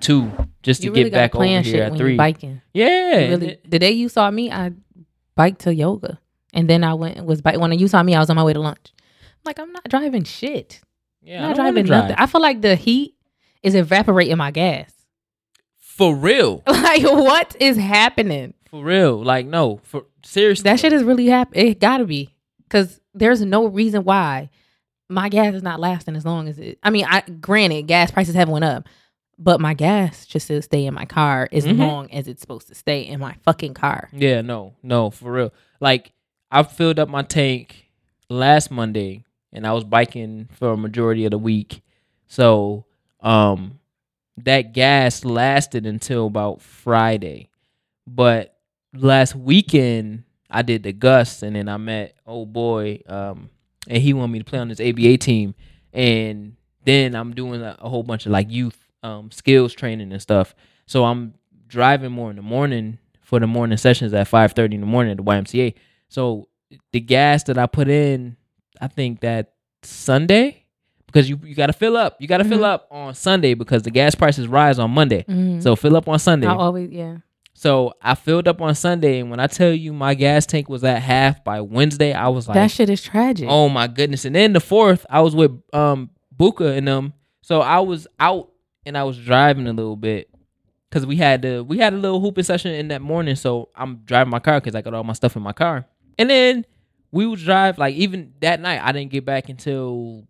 two just you to really get back over here shit at when three. You're biking. Yeah. You really, the day you saw me, I biked to yoga. And then I went was bike when you saw me, I was on my way to lunch. I'm like, I'm not driving shit. Yeah, I'm not driving nothing. I feel like the heat is evaporating my gas. For real. Like, what is happening? For real. Like, no. For seriously. That shit is really happening. It gotta be. Because there's no reason why my gas is not lasting as long as it. I mean, I granted, gas prices have went up. But my gas just to stay in my car as mm-hmm. long as it's supposed to stay in my fucking car. Yeah, no. No, for real. Like, I filled up my tank last Monday, and I was biking for a majority of the week. So um, that gas lasted until about Friday. But last weekend, I did the Gus, and then I met old boy, um, and he wanted me to play on his A B A team. And then I'm doing a, a whole bunch of like youth um, skills training and stuff. So I'm driving more in the morning for the morning sessions at five thirty in the morning at the Y M C A. So the gas that I put in, I think that Sunday, because you, you got to fill up. You got to mm-hmm. fill up on Sunday because the gas prices rise on Monday. Mm-hmm. So fill up on Sunday. I always, yeah. So I filled up on Sunday, and when I tell you my gas tank was at half by Wednesday, I was like, that shit is tragic. Oh my goodness. And then the fourth, I was with um Buka and them. So I was out and I was driving a little bit. Cause we had the we had a little hooping session in that morning. So I'm driving my car because I got all my stuff in my car. And then we would drive, like, even that night, I didn't get back until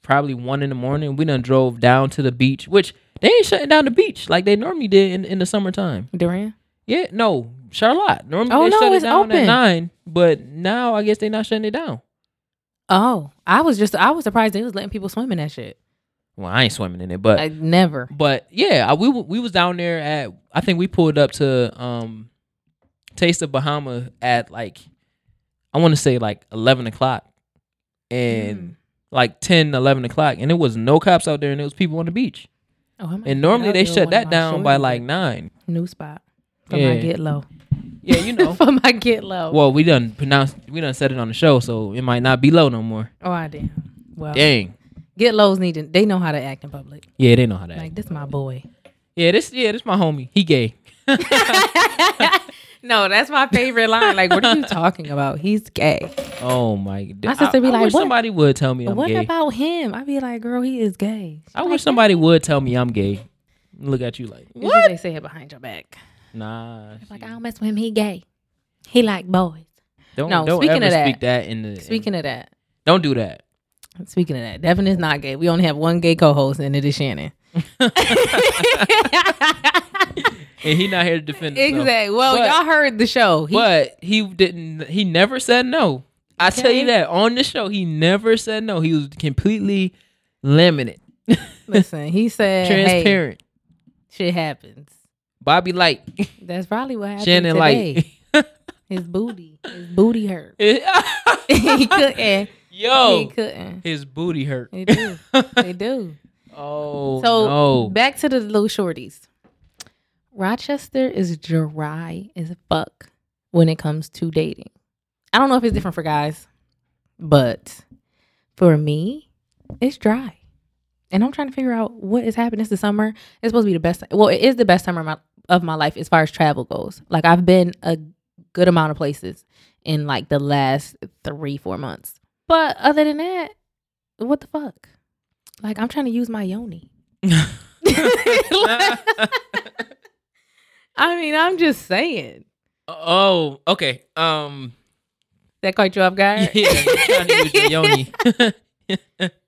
probably one in the morning. We done drove down to the beach, which they ain't shutting down the beach like they normally did in, in the summertime. Darien? Yeah, no, Charlotte. Normally oh, they no, shut it down open. At nine, but now I guess they not shutting it down. Oh, I was just, I was surprised they was letting people swim in that shit. Well, I ain't swimming in it, but. I never. But, yeah, I, we we was down there at, I think we pulled up to um, Taste of Bahama at, like, I want to say like eleven o'clock and mm. like ten, eleven o'clock. And it was no cops out there and it was people on the beach. Oh, I'm and normally they shut that down by like nine. New spot for yeah. my get low. Yeah, you know. For my get low. Well, we done pronounced, we done said it on the show, so it might not be low no more. Oh, I did. Well, dang. Get lows need to, they know how to act in public. Yeah, they know how to like, act. Like, this my boy. Yeah, this, yeah, this my homie. He gay. No, that's my favorite line. Like, what are you talking about? He's gay. Oh my god. My sister be I, I like, wish what? Somebody would tell me I'm what gay. What about him? I be like, girl, he is gay. She I like, wish somebody yeah. would tell me I'm gay. Look at you like what? What? They say it behind your back. Nah. Like, I don't mess with him. He gay. He like boys. Don't no, don't speaking ever of that, speak that in the speaking in, of that. Don't do that. Speaking of that, Devin is not gay. We only have one gay co-host, and it is Shannon. And he not here to defend himself. Exactly. Well, but, y'all heard the show. He, but he didn't. He never said no. I okay. tell you that on the show, he never said no. He was completely limited. Listen, he said transparent. Hey, shit happens. Bobby Light. That's probably what happened. Shannon Light. His booty. His booty hurt. He couldn't. Yo. He couldn't. His booty hurt. They do. They do. Oh. So no. Back to the little shorties. Rochester is dry as fuck when it comes to dating. I don't know if it's different for guys, but for me, it's dry. And I'm trying to figure out what is happening. It's the summer. It's supposed to be the best. Well, it is the best summer of my, of my life as far as travel goes. Like, I've been a good amount of places in, like, the last three, four months. But other than that, what the fuck? Like, I'm trying to use my yoni. Like, I mean, I'm just saying. Oh, okay. Um, that caught you off guard? Yeah, I'm trying to use your yoni.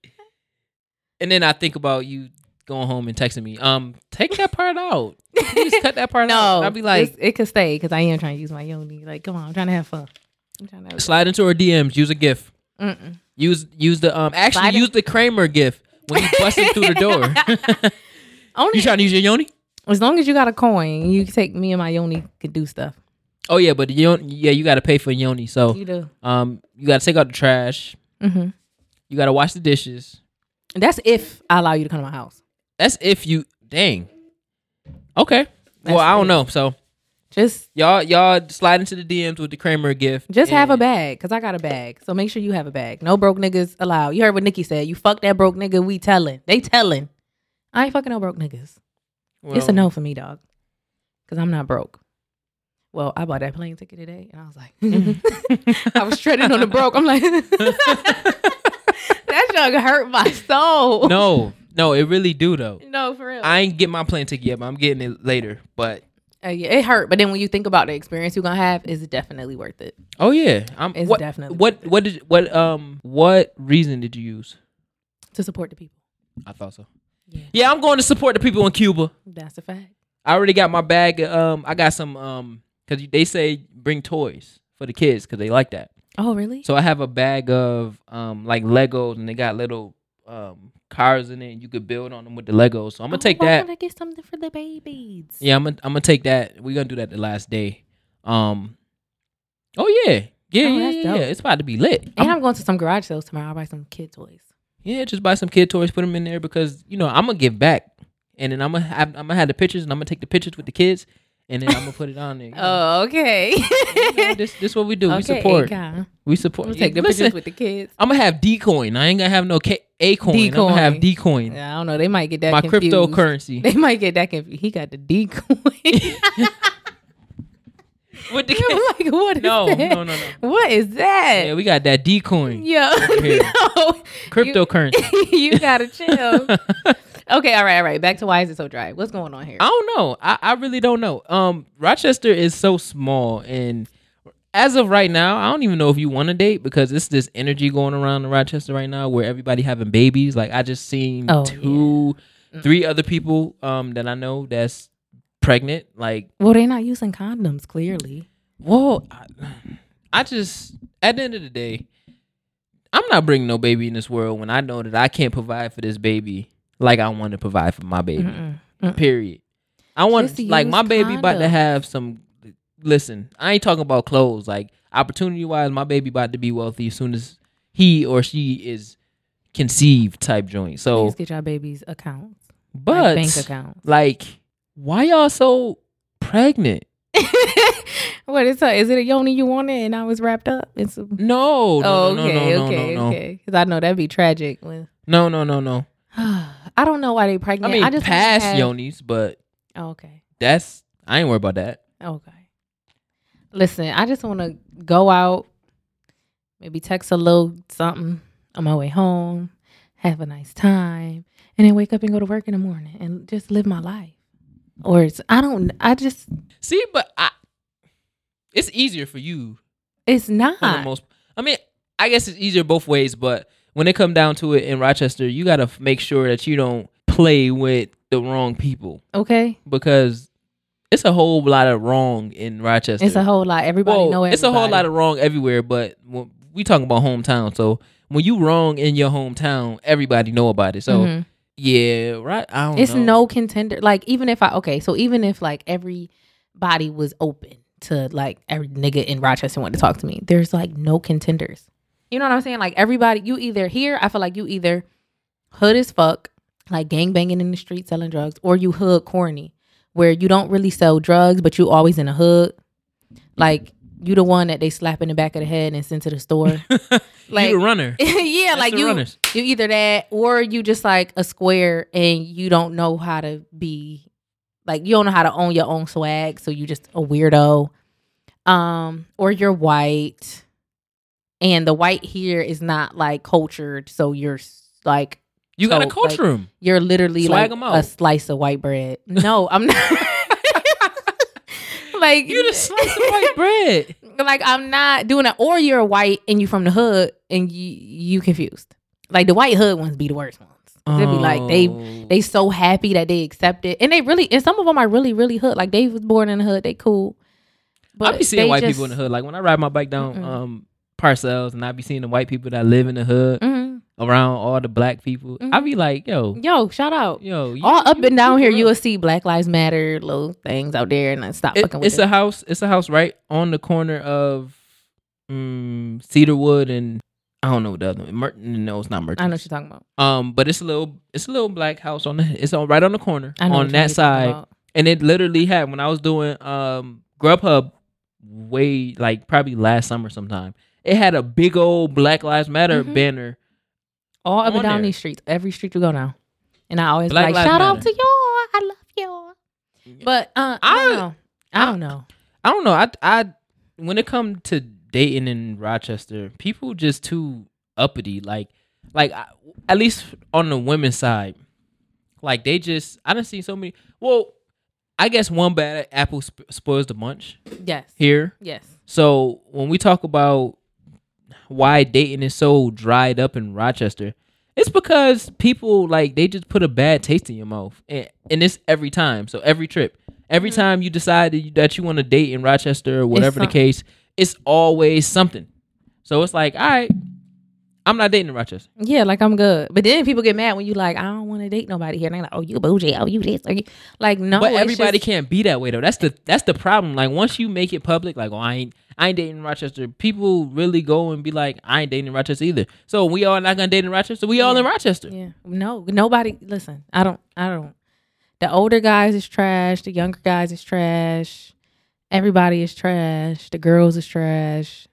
And then I think about you going home and texting me, um, take that part out. Just cut that part no, out. I'll be like, it could stay because I am trying to use my yoni. Like, come on, I'm trying to have fun. I'm trying to have slide fun. Into her D Ms. Use a GIF. Mm-mm. Use use the um. Actually, slide use in- the Kramer GIF when you bust it through the door. Only you trying to use your yoni? As long as you got a coin, you can take me and my yoni could do stuff. Oh yeah, but you don't, yeah, you got to pay for yoni. So you do. Um, you got to take out the trash. Mm-hmm. You got to wash the dishes. That's if I allow you to come to my house. That's if you. Dang. Okay. That's well, I don't know. So just y'all, y'all slide into the D Ms with the Kramer gift. Just and, have a bag, cause I got a bag. So make sure you have a bag. No broke niggas allowed. You heard what Nikki said. You fuck that broke nigga. We telling. They telling. I ain't fucking no broke niggas. Well, it's a no for me, dog. Cause I'm not broke. Well, I bought that plane ticket today, and I was like, mm. I was treading on the broke. I'm like, that jug hurt my soul. No, no, it really do though. No, for real. I ain't get my plane ticket yet, but I'm getting it later. But uh, yeah, it hurt. But then when you think about the experience you're gonna have, it's definitely worth it. Oh yeah, I'm. It's what, definitely. What worth it. what did what um what reason did you use to support the people? I thought so. Yeah, yeah I'm going to support the people in Cuba. That's a fact. I already got my bag. Um, I got some um. Because they say bring toys for the kids because they like that. Oh, really? So I have a bag of um, like Legos, and they got little um, cars in it, and you could build on them with the Legos. So I'm going to oh, take that. I'm going to get something for the babies. Yeah, I'm going I'm to take that. We're going to do that the last day. Um, oh, yeah. Yeah, oh, yeah, yeah, yeah. It's about to be lit. And I'm, I'm going to some garage sales tomorrow. I'll buy some kid toys. Yeah, just buy some kid toys, put them in there because, you know, I'm going to give back. And then I'm going I'm to have the pictures, and I'm going to take the pictures with the kids. And then I'm gonna put it on there. You know? Oh, okay. You know, this this what we do. Okay, we support. A-con. We support. We'll take the Listen, pictures with the kids. I'm gonna have D coin. I ain't gonna have no K- A coin. I'm gonna have D coin. I don't know. They might get that. My confused. Cryptocurrency. They might get that confused. He got the D coin. What the? You're like, what is no, that? No, no, no, no. What is that? Yeah, we got that D coin. Yo, no. Cryptocurrency. You, you gotta chill. Okay, all right, all right. Back to why is it so dry? What's going on here? I don't know. I, I really don't know. Um, Rochester is so small, and as of right now, I don't even know if you want to date because it's this energy going around in Rochester right now where everybody having babies. Like I just seen oh, two, yeah. three other people um that I know that's pregnant. Like, well, they're not using condoms clearly. Well, I, I just at the end of the day, I'm not bringing no baby in this world when I know that I can't provide for this baby. Like I want to provide for my baby. Mm-mm, mm-mm. Period. I want like my baby condoms. About to have some. Listen, I ain't talking about clothes. Like opportunity wise, my baby about to be wealthy as soon as he or she is conceived. Type joint. So please get your baby's accounts, but like bank accounts. Like why y'all so pregnant? What is a, is it a yoni you wanted and I was wrapped up? It's a... No. Oh, no, okay, no, no, okay, no, no, okay. Because I know that'd be tragic. When... No, no, no, no. I don't know why they pregnant. I mean, I just past had... yonis, but oh, okay, that's I ain't worried about that. Okay, listen, I just want to go out, maybe text a little something on my way home, have a nice time, and then wake up and go to work in the morning and just live my life. Or it's I don't I just see, but I it's easier for you. It's not for the most. I mean, I guess it's easier both ways, but. When it come down to it in Rochester, you got to make sure that you don't play with the wrong people. Okay. Because it's a whole lot of wrong in Rochester. It's a whole lot. Everybody well, know everybody. It's a whole lot of wrong everywhere, but we talking about hometown. So when you wrong in your hometown, everybody know about it. So, mm-hmm. yeah, right? I don't it's know. It's no contender. Like, even if I, okay, so even if, like, everybody was open to, like, every nigga in Rochester wanted to talk to me, there's, like, no contenders. You know what I'm saying? Like everybody, you either here, I feel like you either hood as fuck, like gang banging in the street selling drugs, or you hood corny, where you don't really sell drugs, but you always in the hood. Like you the one that they slap in the back of the head and send to the store. Like you the runner. Yeah, that's like you runners. You either that or you just like a square and you don't know how to be like you don't know how to own your own swag, so you just a weirdo. Um, or you're white. And the white here is not like cultured, so you're like you got to culture them. Like, you're literally swag like a slice of white bread. No, I'm not. Like you're the slice of white bread. Like I'm not doing that. Or you're white and you from the hood and you you confused. Like the white hood ones be the worst ones. They'd be like, they they so happy that they accepted. And they really, and some of them are really, really hood. Like, they was born in the hood. They cool. But I be seeing white just, people in the hood. Like, when I ride my bike down mm-hmm. um, Parcells, and I be seeing the white people that live in the hood mm-hmm. around all the black people, mm-hmm. I be like, yo. Yo, shout out. Yo. You, all up you, and down you, here, you'll see Black Lives Matter little things out there, and I stop it, fucking with it's it. A house, it's a house right on the corner of um, Cedarwood and... I don't know what the other one. Mer- no, it's not Merchants. I know what you're talking about. Um, but it's a little, it's a little black house on the. It's on right on the corner on that side, and it literally had when I was doing um Grubhub way like probably last summer sometime. It had a big old Black Lives Matter mm-hmm. banner all up and down there. These streets, every street you go now. And I always black like Lives shout Matter. Out to y'all, I love y'all. Yeah. But uh, I, I don't know. I, I don't know. I don't know. I I when it come to Dayton and Rochester, people just too uppity. Like, like I, at least on the women's side, like they just. I done seen so many. Well, I guess one bad apple sp- spoils the bunch. Yes. Here. Yes. So when we talk about why Dayton is so dried up in Rochester, it's because people like they just put a bad taste in your mouth, and, and it's every time. So every trip, every mm-hmm. time you decide that you, that you want to date in Rochester or whatever the case. It's always something. So it's like, all right, I'm not dating in Rochester. Yeah, like I'm good. But then people get mad when you like, I don't want to date nobody here. And they're like, oh, you bougie, oh, you this, or you like no. But everybody just... can't be that way though. That's the that's the problem. Like once you make it public, like, oh, I ain't I ain't dating in Rochester, people really go and be like, I ain't dating in Rochester either. So we all not gonna date in Rochester. We all yeah. in Rochester. Yeah. No, nobody listen, I don't I don't the older guys is trash, the younger guys is trash. Everybody is trash. The girls is trash.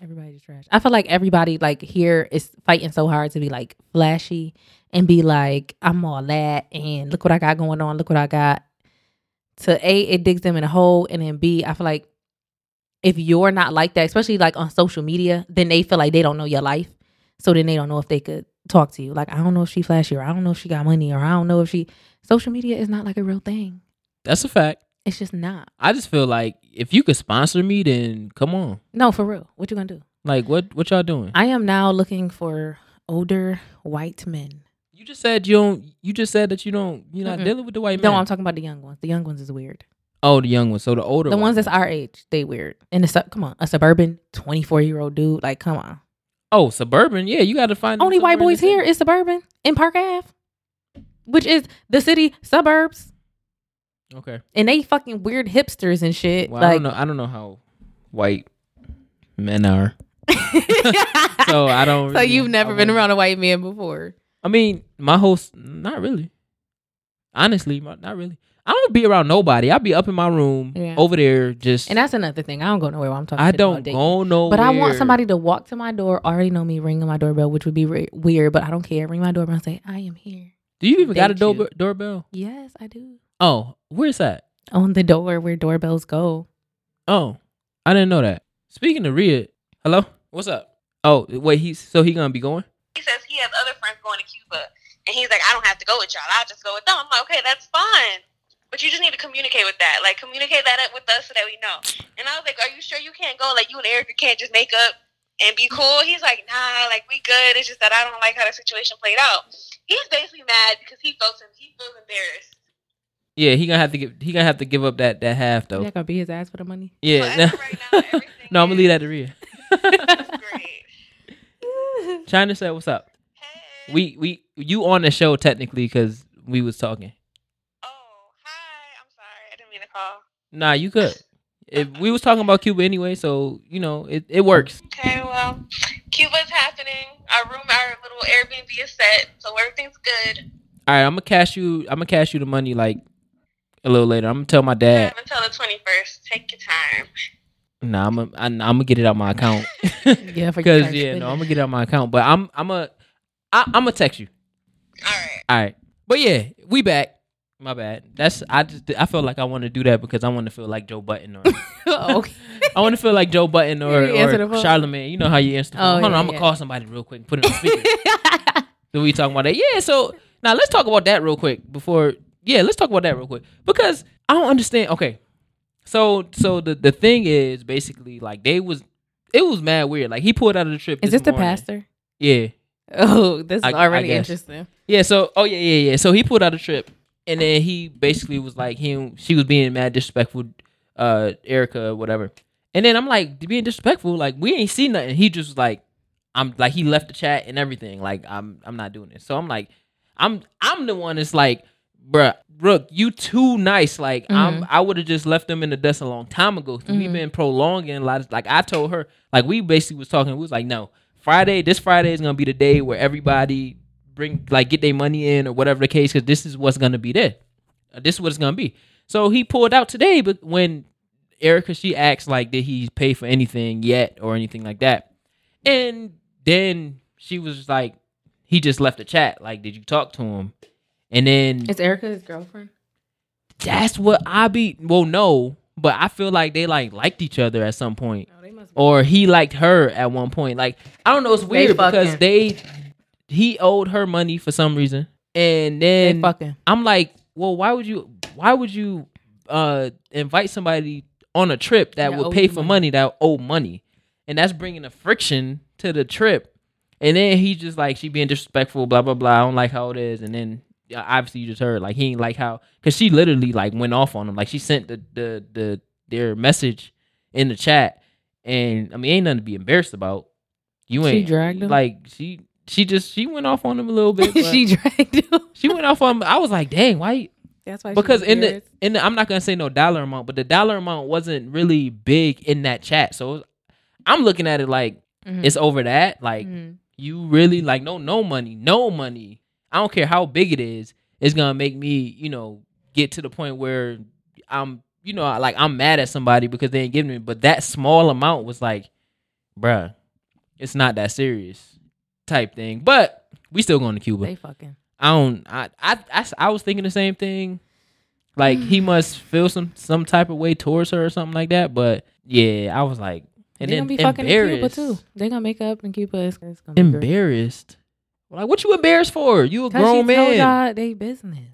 Everybody's trash. I feel like everybody like here is fighting so hard to be like flashy and be like, I'm all that and look what I got going on. Look what I got. To A, it digs them in a hole. And then B, I feel like if you're not like that, especially like on social media, then they feel like they don't know your life. So then they don't know if they could talk to you. Like, I don't know if she flashy or I don't know if she got money or I don't know if she. Social media is not like a real thing. That's a fact. It's just not. I just feel like if you could sponsor me, then come on. No, for real. What you gonna do? Like, what what y'all doing? I am now looking for older white men. You just said you don't. You just said that you don't. You're not Mm-mm. dealing with the white men. No, I'm talking about the young ones. The young ones is weird. Oh, the young ones. So the older, the ones, ones that's our age, they weird. And the sub, come on, a suburban twenty-four year old dude. Like, come on. Oh, suburban. Yeah, you got to find only white boys here is suburban in Park Ave, which is the city suburbs. Okay. And they fucking weird hipsters and shit. Well, like, I don't know. I don't know how white men are. so I don't. So really, you've never I been around a white man before. I mean, my whole not really. Honestly, my, not really. I don't be around nobody. I be up in my room yeah. over there just. And that's another thing. I don't go nowhere. While I'm talking. I don't go nowhere. But I want somebody to walk to my door, already know me, ringing my doorbell, which would be re- weird. But I don't care. Ring my doorbell and say, "I am here." Do you even Thank got a do- you. doorbell? Yes, I do. Oh, where's that? On the door where doorbells go. Oh, I didn't know that. Speaking of Rhea, hello? What's up? Oh, wait, he's so he gonna be going? He says he has other friends going to Cuba. And he's like, I don't have to go with y'all. I'll just go with them. I'm like, okay, that's fine. But you just need to communicate with that. Like, communicate that up with us so that we know. And I was like, are you sure you can't go? Like, you and Eric can't just make up and be cool? He's like, nah, like, we good. It's just that I don't like how the situation played out. He's basically mad because he feels, he feels embarrassed. Yeah, he gonna have to give. He gonna have to give up that, that half though. That gonna be his ass for the money. Yeah. Well, right now, no, I'm gonna leave that to Rhea. That's great. China said, "What's up?" Hey. We we you on the show technically because we was talking. Oh hi, I'm sorry, I didn't mean to call. Nah, you could. if we was talking about Cuba anyway, so you know it, it works. Okay, well, Cuba's happening. Our room, our little Airbnb is set, so everything's good. All right, I'm gonna cash you. I'm gonna cash you the money like. A little later. I'm going to tell my dad. Yeah, until the twenty-first. Take your time. Nah, I'm going I'm, I'm to get it out my account. yeah, for Because, yeah, no, I'm going to get it out my account. But I'm I'm going I'm to text you. All right. All right. But, yeah, we back. My bad. That's I just I feel like I want to do that because I want to feel like Joe Button or okay. I want to feel like Joe Button or, or Charlemagne. You know how you answer the phone. Oh, Hold yeah, on. I'm yeah. going to call somebody real quick and put it on speaker. So we talking about that. Yeah, so now let's talk about that real quick before... Yeah, let's talk about that real quick because I don't understand. Okay, so so the, the thing is basically like they was it was mad weird. Like he pulled out of the trip. Is this, this the pastor? Yeah, Oh, this is I, already I interesting. Yeah. So, oh yeah, yeah, yeah. So he pulled out a trip, and then he basically was like, him. She was being mad disrespectful, uh, Erica, whatever. And then I'm like, being disrespectful, like we ain't seen nothing. He just was like, I'm like, he left the chat and everything. Like I'm, I'm not doing this. So I'm like, I'm, I'm the one that's like, bruh, Brooke, you too nice. Like mm-hmm. I'm, I would have just left them in the dust a long time ago. So mm-hmm. We've been prolonging a lot of, like I told her, like we basically was talking. We was like, no. Friday, this Friday is gonna be the day where everybody bring like get their money in or whatever the case, because this is what's gonna be there. This is what it's gonna be. So he pulled out today, but when Erica she asked like, did he pay for anything yet or anything like that, and then she was just like, he just left the chat. Like, did you talk to him? And then is Erica his girlfriend? That's what I be. Well, no, but I feel like they like liked each other at some point. Or he liked her at one point. Like, I don't know. It's weird because they, he owed her money for some reason. And then I'm like, well, why would you, why would you uh, invite somebody on a trip that would pay for money that owe money? And that's bringing a friction to the trip. And then he just like, she being disrespectful, blah, blah, blah. I don't like how it is. And then obviously you just heard like, he ain't like how, because she literally like went off on him. Like she sent the, the, the, their message in the chat. And I mean, ain't nothing to be embarrassed about. You ain't. She dragged him. Like she, she just she went off on him a little bit. She dragged him. She went off on him. I was like, dang, why? You? That's why. Because in the in the, I'm not gonna say no dollar amount, but the dollar amount wasn't really big in that chat. So it was, I'm looking at it like mm-hmm. it's over that. Like mm-hmm. you really like no no money, no money. I don't care how big it is. It's gonna make me, you know, get to the point where I'm. You know, like I'm mad at somebody because they ain't giving me, but that small amount was like, bruh, it's not that serious type thing. But we still going to Cuba. They fucking. I don't. I I I, I was thinking the same thing. Like he must feel some some type of way towards her or something like that. But yeah, I was like, and then embarrassed. They gonna make up in Cuba. It's, it's gonna embarrassed. Be like what you embarrassed for? You a grown man. Told y'all they business.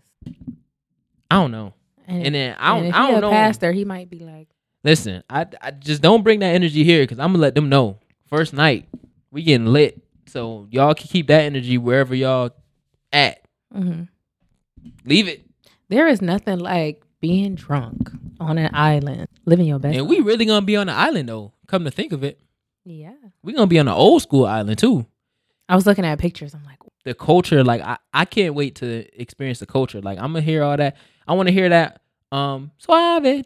I don't know. And, and then I don't, and I don't know. Pastor, he might be like, "Listen, I, I just don't bring that energy here because I'm gonna let them know. First night, we getting lit, so y'all can keep that energy wherever y'all at. Mm-hmm. Leave it. There is nothing like being drunk on an island, living your best. And life. We really gonna be on an island though. Come to think of it, yeah, we gonna be on an old school island too. I was looking at pictures. I'm like, the culture. Like I, I can't wait to experience the culture. Like I'm gonna hear all that." I want to hear that um suave. Like,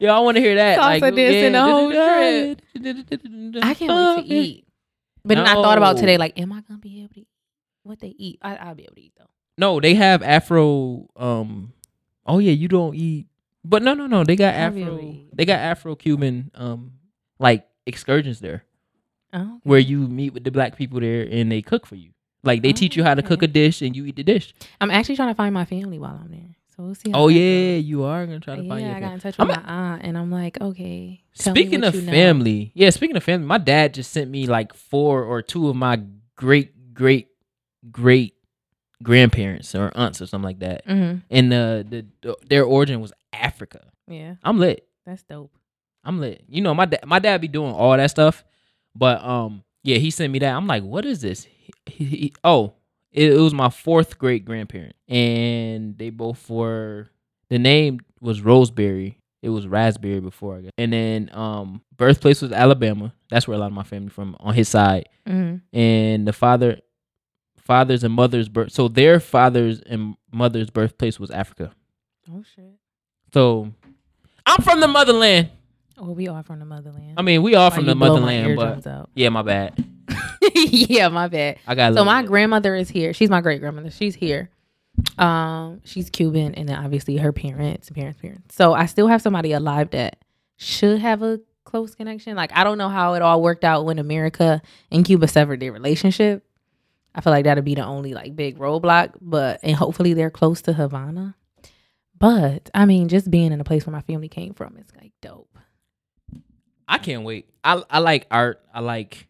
yo, I want to hear that. Salsa like, dancing yeah, the whole trip. I can't wait to eat. But no. Then I thought about today, like, am I gonna be able to eat what they eat? I, I'll be able to eat though. No, they have Afro. Um, oh yeah, you don't eat. But no, no, no, they got Afro. They got Afro-Cuban um like excursions there, oh. Where you meet with the black people there and they cook for you. Like, they oh, teach you how to okay. cook a dish and you eat the dish. I'm actually trying to find my family while I'm there. So we'll see. How oh, yeah. Goes. You are going to try to yeah, find your family. Yeah, I got in touch with I'm my a- aunt and I'm like, okay. Speaking of family. Know. Yeah, speaking of family, my dad just sent me like four or two of my great, great, great grandparents or aunts or something like that. Mm-hmm. And uh, the, the their origin was Africa. Yeah. I'm lit. That's dope. I'm lit. You know, my, da- my dad be doing all that stuff. But um, yeah, he sent me that. I'm like, what is this? He, he, oh, it, it was my fourth great grandparent, and they both were. The name was Roseberry. It was Raspberry before I got. And then, um, birthplace was Alabama. That's where a lot of my family from on his side. Mm-hmm. And the father, fathers and mothers birth. So their fathers and mothers' birthplace was Africa. Oh shit! So I'm from the motherland. Well, we are from the motherland. I mean, we are That's from the motherland, but yeah, my bad. yeah, my bad. I got so my bit. grandmother is here. She's my great grandmother. She's here. Um, she's Cuban, and then obviously her parents, parents, parents. So I still have somebody alive that should have a close connection. Like I don't know how it all worked out when America and Cuba severed their relationship. I feel like that'd be the only like big roadblock, but and hopefully they're close to Havana. But I mean, just being in a place where my family came from is like dope. I can't wait. I I like art. I like.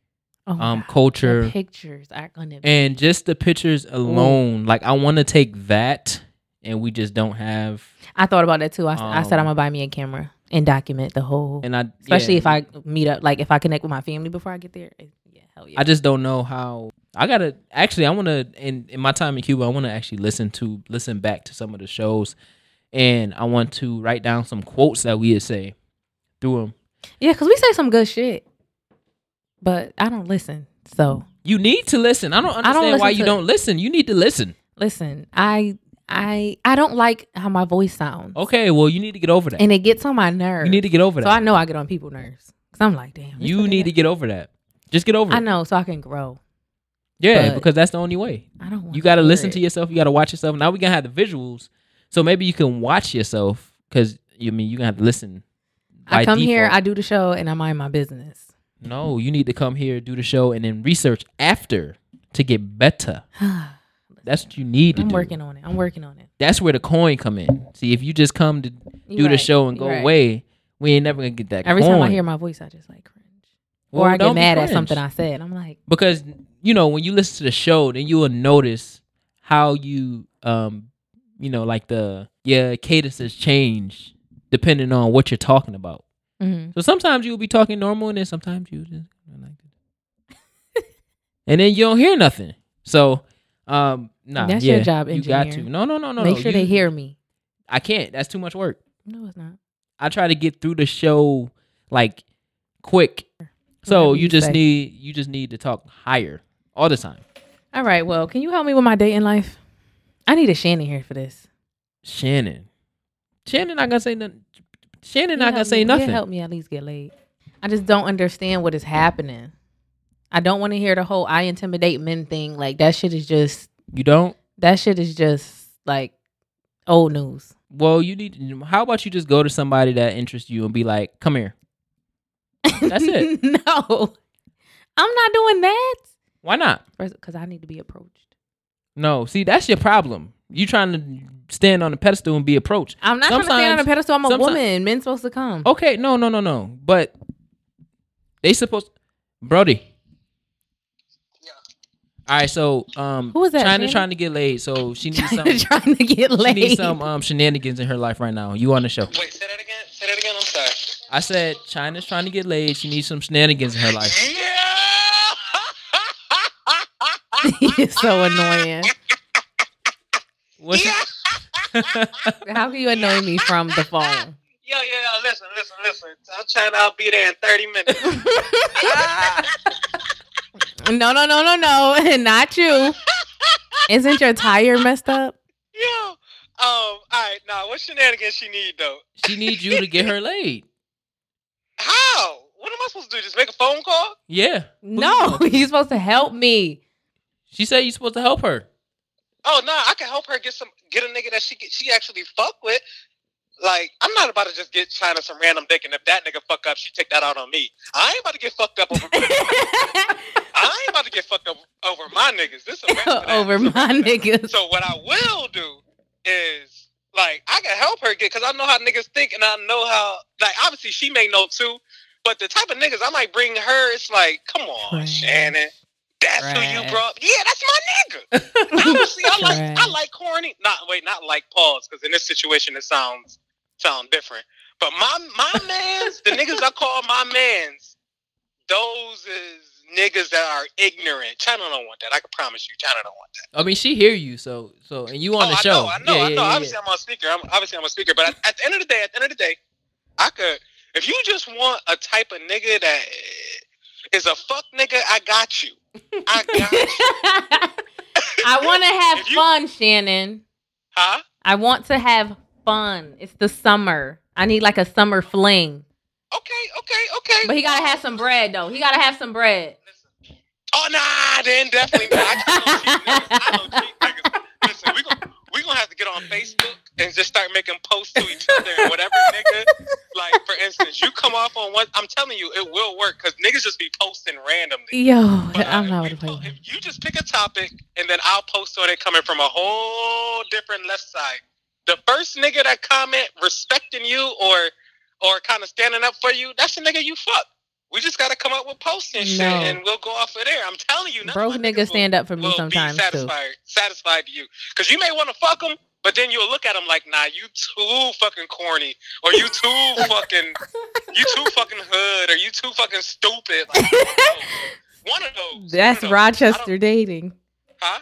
Oh um God. Culture the pictures are gonna be and just the pictures alone. Ooh. Like I want to take that, and we just don't have. I thought about that too. I, um, I said I'm gonna buy me a camera and document the whole. And I especially yeah. if I meet up, like if I connect with my family before I get there. It, Hell yeah. I just don't know how. I gotta actually. I want to in, in my time in Cuba. I want to actually listen to listen back to some of the shows, and I want to write down some quotes that we would say through them. Yeah, because we say some good shit, but I don't listen. So you need to listen. I don't understand I don't why you don't it. listen. You need to listen. Listen, I. I I don't like how my voice sounds. Okay, well, you need to get over that. And it gets on my nerves. You need to get over that. So I know I get on people's nerves. Because I'm like, damn. You need to get over that. Just get over it. I know, so I can grow. Yeah, because that's the only way. I don't want to. You got to listen to yourself. You got to watch yourself. Now we're going to have the visuals. So maybe you can watch yourself. Because, you I mean, you're going to have to listen. I come here, I do the show, and I mind my business. No, you need to come here, do the show, and then research after to get better. That's what you need to do. I'm working on it. I'm working on it. That's where the coin come in. See, if you just come to do the show and go away, we ain't never gonna get that coin. Every time I hear my voice, I just like cringe. Or I get mad at something I said. I'm like, because you know when you listen to the show, then you will notice how you, um, you know, like the yeah cadences change depending on what you're talking about. Mm-hmm. So sometimes you'll be talking normal, and then sometimes you just like, and then you don't hear nothing. So. Um, nah, that's yeah, your job, engineer. You got to. No, no, no, no. Make sure you, they hear me. I can't. That's too much work. No, it's not. I try to get through the show like quick. So you, you just say. need you just need to talk higher all the time. All right. Well, can you help me with my dating life? I need a Shannon here for this. Shannon. Shannon, not gonna say nothing. Shannon, not gonna say nothing. Help me at least get laid. I just don't understand what is happening. I don't want to hear the whole I intimidate men thing. Like, that shit is just... You don't? That shit is just, like, old news. Well, you need... How about you just go to somebody that interests you and be like, come here. That's it. No. I'm not doing that. Why not? Because I need to be approached. No. See, that's your problem. You trying to stand on a pedestal and be approached. I'm not sometimes, trying to stand on a pedestal. I'm a sometimes, woman. Men's supposed to come. Okay. No, no, no, no. But they supposed... Brody... All right, so um, who was that? China Shannon? Trying to get laid, so she needs some trying to get laid. She needs some um, shenanigans in her life right now. You on the show? Wait, say that again. Say that again. I'm sorry. I said China's trying to get laid. She needs some shenanigans in her life. Yeah. He's so annoying. What's yeah. How can you annoy me from the phone? Yo, yo, yo! Listen, listen, listen! I'm trying. I'll be there in thirty minutes. No, no, no, no, no. Not you. Isn't your tire messed up? Yo. Um, all right. Nah, what shenanigans she need, though? She needs you to get her laid. How? What am I supposed to do? Just make a phone call? Yeah. No, you're supposed to help me. She said you're supposed to help her. Oh, no. Nah, I can help her get some, get a nigga that she she actually fuck with. Like, I'm not about to just get China some random dick, and if that nigga fuck up, she take that out on me. I ain't about to get fucked up over I ain't about to get fucked up over my niggas. This is over my niggas. So what I will do is, like, I can help her get, because I know how niggas think, and I know how, like, obviously she may know too, but the type of niggas I might bring her, it's like, come on, right. Shannon. That's right. Who you brought. Yeah, that's my nigga. Honestly, I like, right. I like corny. Not, wait, not like pause, because in this situation it sounds... sound different, but my my mans, the niggas I call my mans, those is niggas that are ignorant. China don't want that. I can promise you, China don't want that. I mean, she hear you, so so, and you on oh, the I show. Know, I know, yeah, I know. Yeah, obviously, yeah. I'm on speaker. I'm obviously I'm on speaker. But at, at the end of the day, at the end of the day, I could. If you just want a type of nigga that is a fuck nigga, I got you. I got you. I want to have you, fun, Shannon. Huh? I want to have. Fun. It's the summer. I need like a summer fling. Okay, okay, okay. But he gotta have some bread though. He gotta have some bread. Listen. Oh nah, then definitely not. I don't cheat niggas. I don't cheat niggas. Listen, we gonna we gonna have to get on Facebook and just start making posts to each other and whatever nigga. Like for instance, you come off on one. I'm telling you, it will work because niggas just be posting randomly. Yo, but I'm not gonna play. Po- if you just pick a topic and then I'll post on it coming from a whole different left side. The first nigga that comment respecting you or or kind of standing up for you, that's the nigga you fuck. We just got to come up with posts and shit, no. and we'll go off of there. I'm telling you. Broke niggas nigga stand will, up for me sometimes, satisfied, too. Satisfied to you. Because you may want to fuck them, but then you'll look at them like, nah, you too fucking corny. Or you too fucking, you too fucking hood. Or you too fucking stupid. Like, One of those. That's of those. Rochester dating. Huh?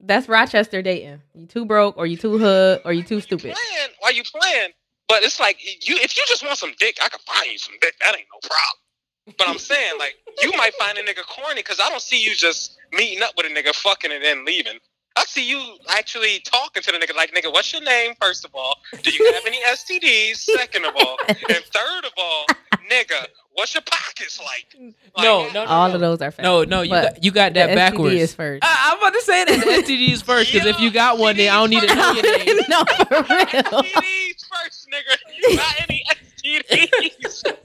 That's Rochester dating. You too broke, or you too hood, or you too stupid. Why you playing? But it's like, you if you just want some dick, I can find you some dick. That ain't no problem. But I'm saying, like, you might find a nigga corny because I don't see you just meeting up with a nigga, fucking, and then leaving. I see you actually talking to the nigga, like, nigga, what's your name, first of all? Do you have any S T Ds, second of all? And third of all, nigga, what's your pockets like? like no, no, no, all no. of those are facts. No, no, you got, you got that the backwards. S T D is first. I, I'm about to say that the S T D is first, because if you got one, then I don't need to know your name. No, for real. S T Ds first, nigga. You got any S T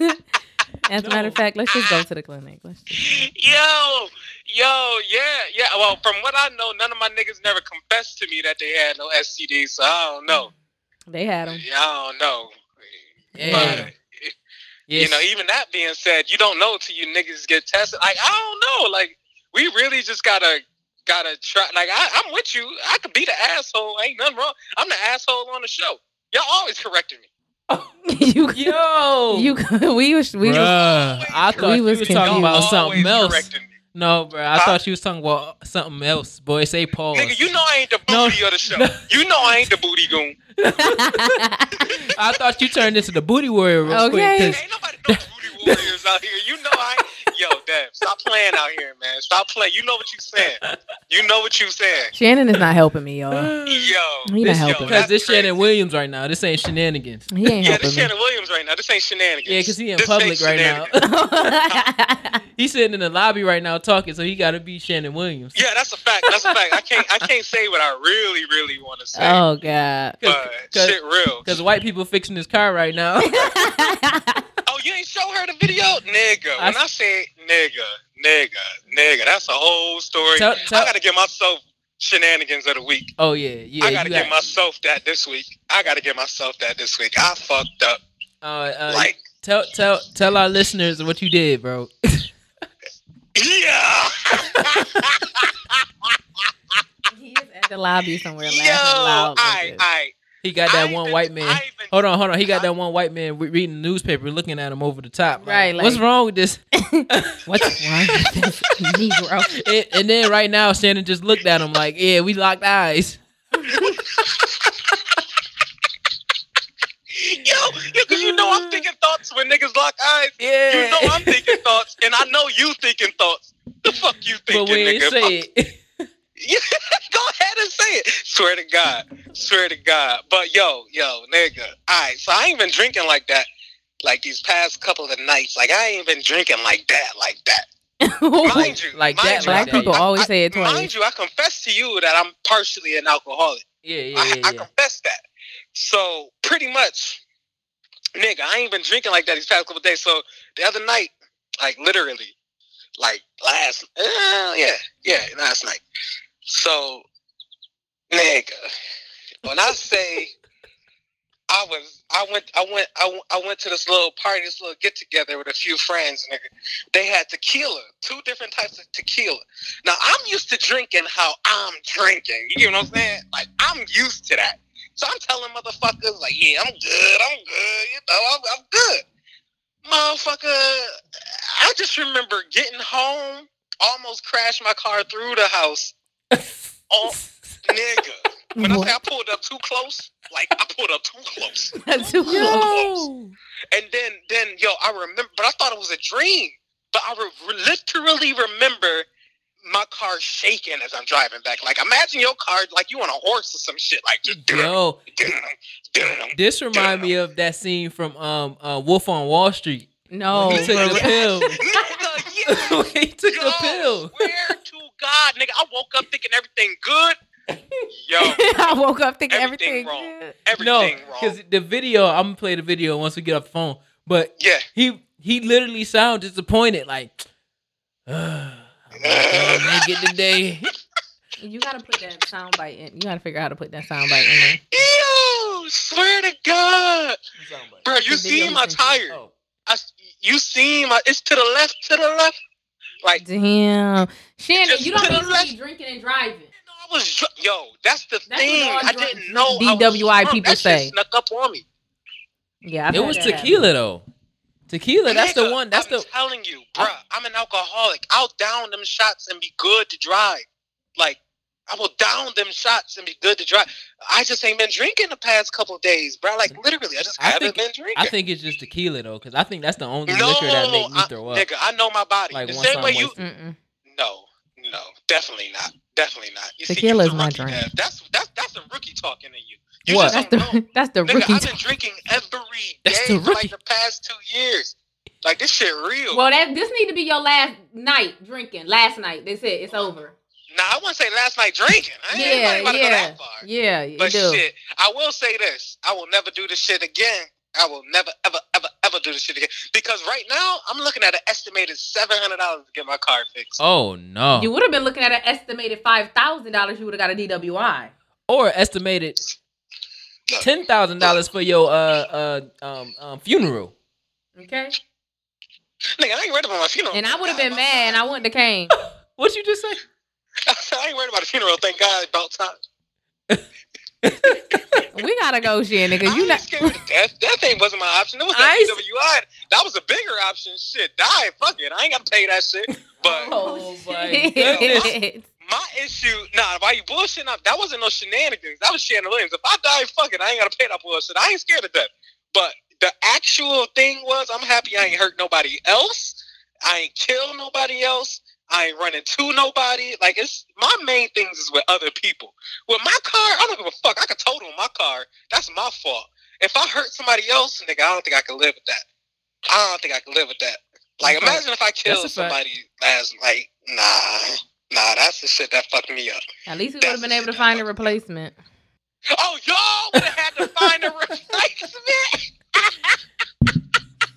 Ds? As a matter of fact, let's just go to the clinic. Let's just... Yo, yo, yeah, yeah. Well, from what I know, none of my niggas never confessed to me that they had no S T Ds, so I don't know. They had them. Yeah, I don't know. Yeah. But, yes. You know, even that being said, you don't know till you niggas get tested. Like, I don't know. Like, we really just gotta gotta try. Like, I, I'm with you. I could be the asshole. Ain't nothing wrong. I'm the asshole on the show. Y'all always correcting me. you, Yo, you, we was, we, was, I thought we was, was talking about something else. No, bro, I huh? thought she was talking about something else. Boy, say pause. Nigga, you know I ain't the booty no, of the show. No. You know I ain't the booty goon. I thought you turned into the booty warrior real okay. quick. Ain't nobody no booty warriors out here. You know I. Yo, damn, stop playing out here, man. Stop playing. You know what you saying. You know what you saying. Shannon is not helping me, y'all. Yo, he not helping because this crazy. Shannon Williams right now. This ain't shenanigans. He ain't yeah, this me. Shannon Williams right now. This ain't shenanigans. Yeah, because he in this public right now. He's sitting in the lobby right now talking, so he got to be Shannon Williams. Yeah, that's a fact. That's a fact. I can't. I can't say what I really, really want to say. Oh God, Cause, Cause, shit, real. Because white people fixing his car right now. You ain't show her the video? Nigga. When I, I say nigga, nigga, nigga, that's a whole story. Tell, tell, I got to give myself shenanigans of the week. Oh, yeah. yeah. I got to give myself that this week. I got to give myself that this week. I fucked up. Uh, uh, like, tell, tell, tell our listeners what you did, bro. Yeah. He is at the lobby somewhere laughing Yo, loud. Like I, I. He got that I one even, white man. Even, hold on, hold on. He got that one white man re- reading the newspaper, looking at him over the top. Like, right. Like, what's wrong with this? What's wrong with this Negro? And, and then right now, Shannon just looked at him like, yeah, we locked eyes. Yo, because you know I'm thinking thoughts when niggas lock eyes. Yeah. You know I'm thinking thoughts, and I know you thinking thoughts. The fuck you thinking, but we ain't nigga? Say it. Yeah, go ahead and say it. Swear to God. Swear to God. But yo, yo, nigga. All right, so I ain't been drinking like that. Like these past couple of nights. Like I ain't been drinking like that, like that. Mind you. Like mind that. Black like people I, always I, say it twice. Mind you, I confess to you that I'm partially an alcoholic. Yeah, yeah, I, yeah. I confess that. So pretty much, nigga, I ain't been drinking like that these past couple of days. So the other night, like literally, like last, uh, yeah, yeah, last night. So, nigga, when I say I was, I went, I went, I went, I went to this little party, this little get together with a few friends, nigga. They had tequila, two different types of tequila. Now I'm used to drinking how I'm drinking. You know what I'm saying? Like I'm used to that. So I'm telling motherfuckers like, yeah, I'm good, I'm good, you know, I'm, I'm good. Motherfucker, I just remember getting home, almost crashed my car through the house. Oh, nigga. When what? I say I pulled up too close, like I pulled up too close. too close. And then, then, yo, I remember, but I thought it was a dream. But I re- literally remember my car shaking as I'm driving back. Like, imagine your car, like you on a horse or some shit. Like, just, yo, dum, dum, dum, this reminds me of that scene from um, uh, Wolf on Wall Street. No, he took the pill. Nigga, yeah. He took yo, the pill. Where to God, nigga, I woke up thinking everything good. Yo, I woke up thinking everything, everything wrong. Good. Everything no, wrong. Because the video, I'm gonna play the video once we get off the phone. But yeah, he he literally sounds disappointed, like, oh, I'm gonna make it today. You gotta put that soundbite in. You gotta figure out how to put that soundbite in there. Ew! Swear to God, bro, you see my tire? Oh. I, you see my? It's to the left, to the left. Like damn, Shannon, you don't need to be drinking and driving. I was dr- yo, that's the that's thing. I dr- didn't know. D W I people that say snuck up on me. Yeah, I've it was tequila happen. Though. Tequila, that's Nigga, the one. That's I'm the. I'm telling you, bro. I'm an alcoholic. I'll down them shots and be good to drive. Like, I will down them shots and be good to drive. I just ain't been drinking the past couple of days, bro. Like, literally, I just I haven't think, been drinking. I think it's just tequila, though, because I think that's the only no, liquor that makes me throw up. Nigga, I know my body. Like, the same way you. Mm-mm. No, no, definitely not. Definitely not. You tequila see, is my drink. Dad. That's that's that's a rookie talking to you. You what? That's the, that's the Nigga, rookie. I've been drinking every day the for like the past two years. Like, this shit real. Well, that this need to be your last night drinking. Last night. That's it. It's over. Nah, I wouldn't say last night drinking. I ain't yeah, about to yeah, go that far. Yeah, you But do. shit, I will say this. I will never do this shit again. I will never, ever, ever, ever do this shit again. Because right now, I'm looking at an estimated seven hundred dollars to get my car fixed. Oh, no. You would have been looking at an estimated five thousand dollars. You would have got a D W I. Or estimated... Ten thousand dollars for your uh uh um, um funeral. Okay. Nigga, I ain't worried about my funeral. And I would have been mad. And I wouldn't have came. What you just say? I ain't worried about a funeral. Thank God, about time. We gotta go, shit, nigga. You not scared of death. That thing wasn't my option. It was that D W I. That was a bigger option. Shit, die. Fuck it. I ain't gotta pay that shit. But oh my goodness. My issue, nah, why you bullshitting up? That wasn't no shenanigans. That was Shannon Williams. If I die, fuck it. I ain't got to pay that bullshit. I ain't scared of death. But the actual thing was, I'm happy I ain't hurt nobody else. I ain't kill nobody else. I ain't running to nobody. Like, it's my main things is with other people. With my car, I don't give a fuck. I could total my car. That's my fault. If I hurt somebody else, nigga, I don't think I can live with that. I don't think I can live with that. Like, okay. Imagine if I killed somebody last night. Nah. Nah, that's the shit that fucked me up. At least we would have been able to find a replacement. Oh, y'all would have had to find a replacement?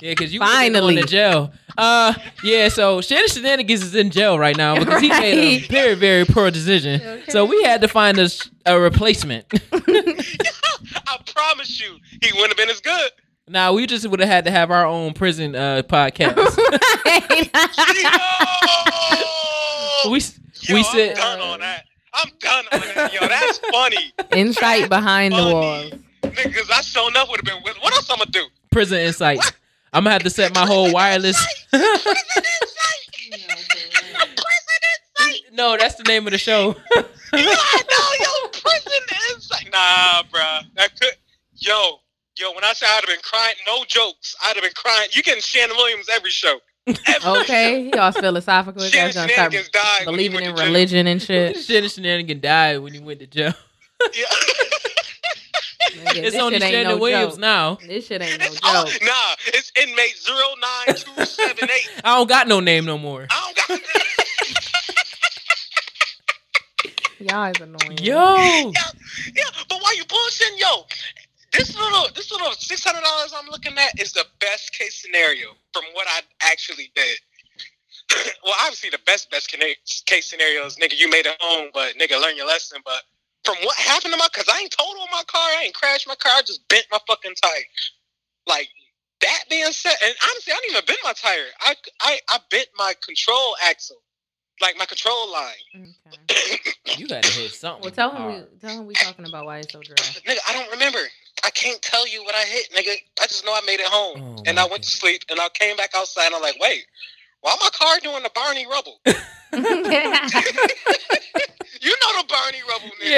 Yeah, because you finally been going to jail. Uh, yeah, so Shannon Shenanigans is in jail right now because right. he made a very, very poor decision. Okay. So we had to find a, a replacement. I promise you, he wouldn't have been as good. Nah, we just would have had to have our own prison uh, podcast. Right. We Yo, we said. I'm done on that. I'm done on that. Yo, that's funny. Insight that's behind funny. The walls. Niggas, I shown up would have been. What else I'm gonna do? Prison insight. What? I'm gonna have to set my whole wireless. Prison insight. Prison insight. No, that's the name of the show. Yo, I know, yo, prison insight. Nah, bro. That could. Yo, yo. When I say I'd have been crying, no jokes. I'd have been crying. You getting Shannon Williams every show. Okay, y'all's philosophical. Shannon Shenanigans died believing in religion and shit. Shannon Shenanigans died when he went to jail. Yeah. Nigga, it's only Shannon no Williams joke. Now. This shit ain't no it's, joke. Oh, nah, it's inmate zero nine two seven eight. I don't got no name no more. I don't got. Y'all is annoying. Yo, yeah, yeah, but why you bullshitting, yo? This little, this little six hundred dollars I'm looking at is the best case scenario from what I actually did. Well, obviously the best best case scenario is, nigga, you made it home, but nigga, learn your lesson. But from what happened to my, cause I ain't totaled my car, I ain't crashed my car, I just bent my fucking tire. Like that being said, and honestly, I didn't even bend my tire. I I I bent my control axle, like my control line. Okay. You gotta hit something. Well, tell hard. him we tell him we talking about why it's so dry. Nigga, I don't remember. I can't tell you what I hit, nigga. I just know I made it home. Oh, and I went God. to sleep, and I came back outside, and I'm like, wait, why my car doing the Barney Rubble? You know the Barney Rubble, nigga.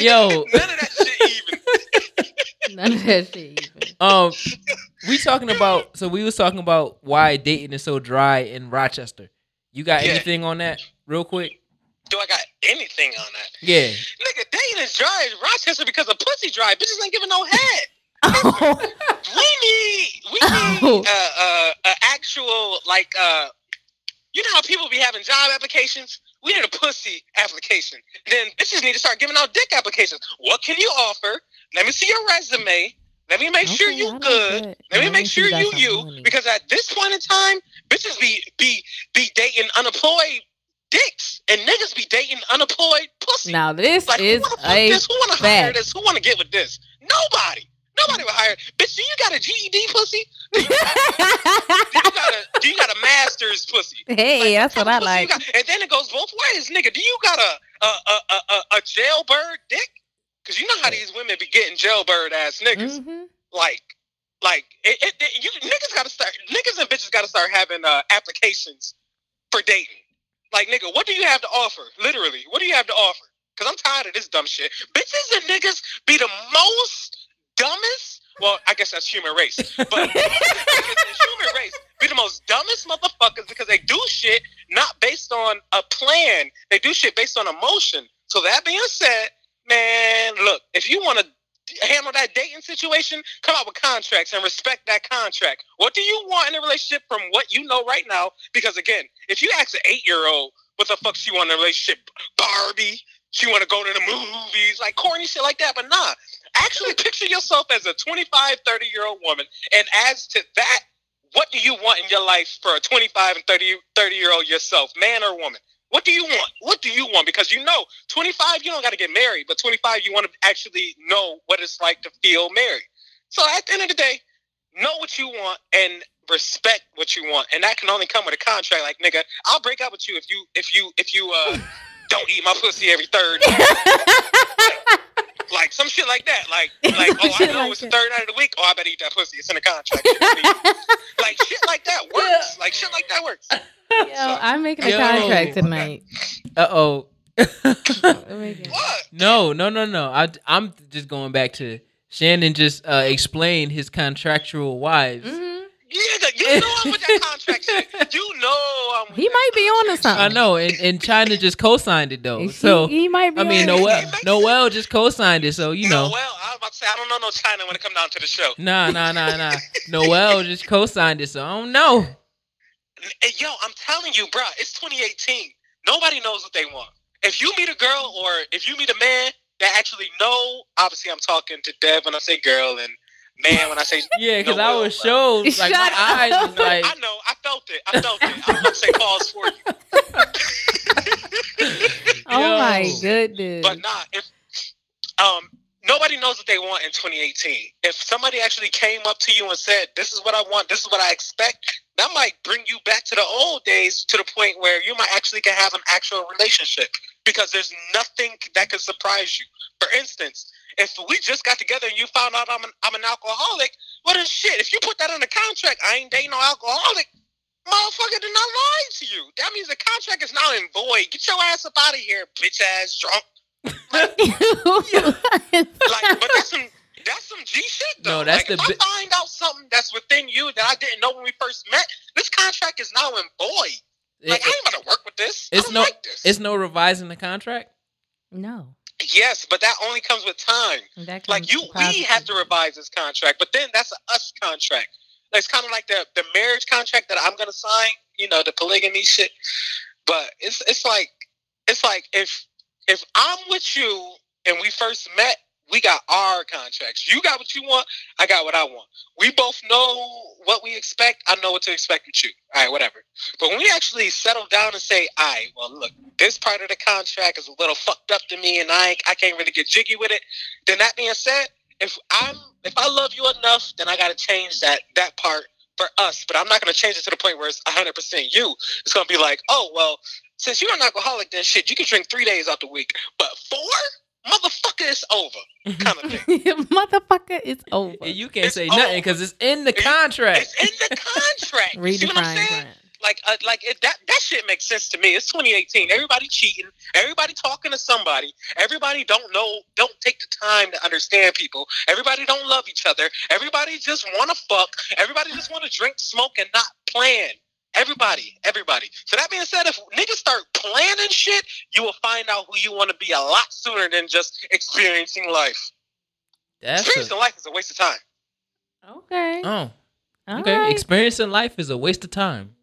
Yeah. Yo. None of that shit even. None of that shit even. Um, we talking about, so we was talking about why dating is so dry in Rochester. You got yeah. anything on that real quick? Do I got anything on that? Yeah. Nigga, dating is dry in Rochester because of pussy dry. Bitches ain't giving no head. Oh. We need, we need oh. uh, uh, an actual, like, uh, you know how people be having job applications? We need a pussy application. Then bitches need to start giving out dick applications. What can you offer? Let me see your resume. Let me make okay, sure you good. good. Let me make sure you you. Money. Because at this point in time, bitches be, be, be dating unemployed dicks and niggas be dating unemployed pussy. Now this like, is who wanna a this? Who want to hire this? Who want to get with this? Nobody. Nobody would hire. Bitch, do you got a G E D pussy? Do you, do you got a Do you got a master's pussy? Hey, like, that's what I like. And then it goes both ways, nigga. Do you got a a a a, a jailbird dick? Because you know how these women be getting jailbird ass niggas. Mm-hmm. Like Like, it, it, it, you niggas gotta start, niggas and bitches gotta start having uh, applications for dating. Like, nigga, what do you have to offer? Literally, what do you have to offer? Because I'm tired of this dumb shit. Bitches and niggas be the most dumbest, well, I guess that's human race, but the human race be the most dumbest motherfuckers because they do shit not based on a plan. They do shit based on emotion. So that being said, man, look, if you want to handle that dating situation, come out with contracts and respect that contract. What do you want in a relationship from what you know right now? Because again, if you ask an eight-year-old what the fuck she want in a relationship, Barbie, she want to go to the movies, like corny shit like that. But nah, actually picture yourself as a twenty-five, thirty-year-old woman. And as to that, what do you want in your life for a twenty-five and thirty-year-old yourself, man or woman? What do you want? What do you want? Because you know, twenty-five, you don't got to get married, but twenty-five, you want to actually know what it's like to feel married. So at the end of the day, know what you want and respect what you want. And that can only come with a contract. Like, nigga, I'll break up with you if you, if you, if you, uh, don't eat my pussy every third night. Like, some shit like that. Like, like oh, I know like it's the third night of the week. Oh, I better eat that pussy. It's in a contract. Like, shit like that works. Yeah. Like, shit like that works. Yo, so, I'm making a yo, contract tonight. Uh-oh. What? No, no, no, no. I, I'm just going back to Shannon just uh, explained his contractual wives. Mm-hmm. Yeah, you know I'm with that contract shit. You know I'm with He that might be on to something. I know, and, and China just co-signed it, though. He, so he might be I mean, Noel, Noel just co-signed it, so, you know. Noel, I was about to say, I don't know no China when it comes down to the show. Nah, nah, nah, nah. Noel just co-signed it, so I don't know. Yo, I'm telling you, bro, it's twenty eighteen. Nobody knows what they want. If you meet a girl or if you meet a man that actually know, obviously I'm talking to Dev when I say girl and man when I say yeah, because I was showed like Shut my eyes up. Was like I know, I felt it, I felt it. I'm gonna say pause for you. Oh yo. My goodness! But nah, if um. Nobody knows what they want in twenty eighteen. If somebody actually came up to you and said, this is what I want, this is what I expect, that might bring you back to the old days to the point where you might actually can have an actual relationship because there's nothing that can surprise you. For instance, if we just got together and you found out I'm an, I'm an alcoholic, well then shit, if you put that on the contract, I ain't dating no alcoholic, motherfucker did not lie to you. That means the contract is now in void. Get your ass up out of here, bitch ass drunk. Like, but that's some that's some G shit though. No, that's like, the if bi- I find out something that's within you that I didn't know when we first met, this contract is now in void. Like it, I ain't about to work with this. It's I don't no, like this. It's no revising the contract. No. Yes, but that only comes with time. Comes like you, we have to revise this contract, but then that's an us contract. It's kind of like the the marriage contract that I'm gonna sign. You know, the polygamy shit. But it's it's like it's like if. If I'm with you and we first met, we got our contracts. You got what you want. I got what I want. We both know what we expect. I know what to expect with you. All right, whatever. But when we actually settle down and say, all right, well, look, this part of the contract is a little fucked up to me and I I can't really get jiggy with it. Then that being said, if I'm if I love you enough, then I got to change that that part for us. But I'm not going to change it to the point where it's one hundred percent you. It's going to be like, oh, well, since you're an alcoholic, then shit, you can drink three days out the week. But four? Motherfucker, it's over. Kind of thing. Motherfucker, it's over. And you can't it's say over. Nothing because it's in the contract. It's, it's in the contract. See what I'm saying? Brand. Like, uh, like it, that, that shit makes sense to me. It's twenty eighteen. Everybody cheating. Everybody talking to somebody. Everybody don't know, don't take the time to understand people. Everybody don't love each other. Everybody just want to fuck. Everybody just want to drink, smoke, and not plan. Everybody, everybody. So that being said, if niggas start planning shit, you will find out who you want to be a lot sooner than just experiencing life. That's experiencing a... life is a waste of time. Okay. Oh. All okay. Right. Experiencing life is a waste of time.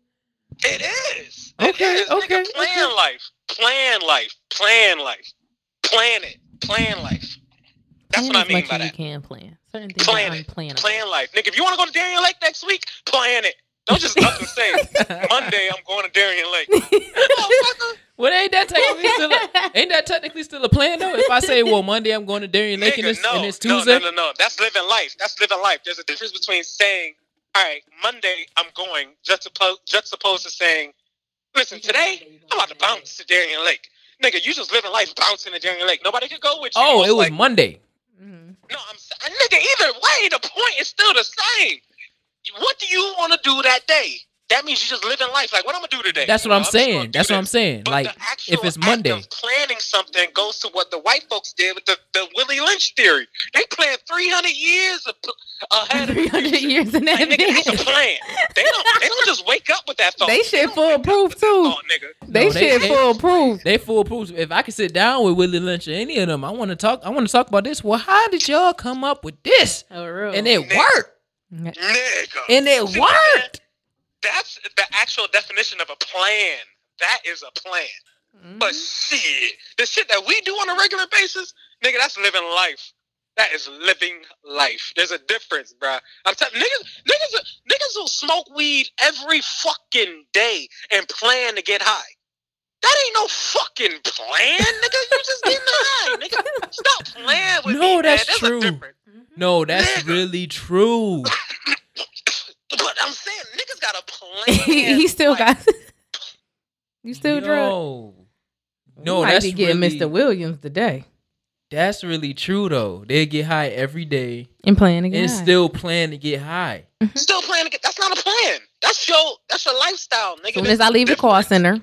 It is. Okay. It is. Okay. Nigga, plan okay. life. Plan life. Plan life. Plan it. Plan life. That's plan what I mean by that. You can plan. Certain things plan it. Plan, plan life. Nigga, if you want to go to Darien Lake next week, plan it. Don't just up and say, Monday I'm going to Darien Lake. Oh, well, ain't that technically still a, ain't that technically still a plan, though? If I say, well, Monday I'm going to Darien Lake Nigga, and, it's, no, and it's Tuesday? No, no, no, no. That's living life. That's living life. There's a difference between saying, all right, Monday I'm going, juxtaposed, juxtaposed to saying, listen, today I'm about to bounce to Darien Lake. Nigga, you just living life bouncing to Darien Lake. Nobody could go with you. Oh, it was like, Monday. Mm-hmm. No, I'm I, nigga. Either way, the point is still the same. What do you want to do that day? That means you just living life. Like, what I'm gonna do today? That's what I'm, I'm saying. That's what I'm saying. But like, if it's Monday, act of planning something goes to what the white folks did with the, the Willie Lynch theory. They planned three hundred years ahead of three hundred years in that. Like, nigga, that's a plan. They don't. They don't just wake up with that thought. They shit foolproof too. They shit foolproof. They foolproof. If I could sit down with Willie Lynch or any of them, I want to talk. I want to talk about this. Well, how did y'all come up with this? Oh, real. And it worked. Nigga. And it worked. That's the actual definition of a plan. That is a plan. Mm. But shit, the shit that we do on a regular basis, nigga, that's living life. That is living life. There's a difference, bro. I'm telling niggas, niggas, niggas will smoke weed every fucking day and plan to get high. That ain't no fucking plan, nigga. You just getting high, nigga. Stop playing with no, me, man. No, that's true. No, that's nigga. really true. But I'm saying niggas got a plan. He still like, got You still drunk? No, might that's be getting really, Mister Williams today. That's really true though. They get high every day and plan to get and high. still plan to get high. Mm-hmm. Still plan to get. That's not a plan. That's your that's your lifestyle, nigga. As soon as I leave the call center,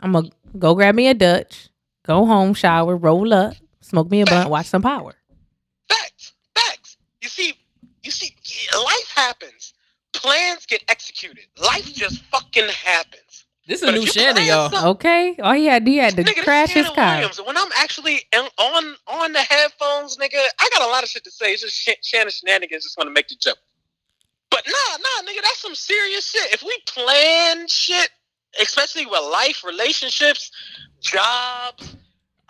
I'm gonna go grab me a Dutch, go home, shower, roll up, smoke me a bunt, watch some Power. Facts, facts. You see, you see, life happens. Plans get executed. Life just fucking happens. This is a new Shannon, y'all. Okay. Oh, he had, he had to nigga, crash his car. Williams. When I'm actually in, on on the headphones, nigga, I got a lot of shit to say. It's just sh- Shannon shenanigans just want to make the joke. But nah, nah, nigga, that's some serious shit. If we plan shit, especially with life, relationships, jobs,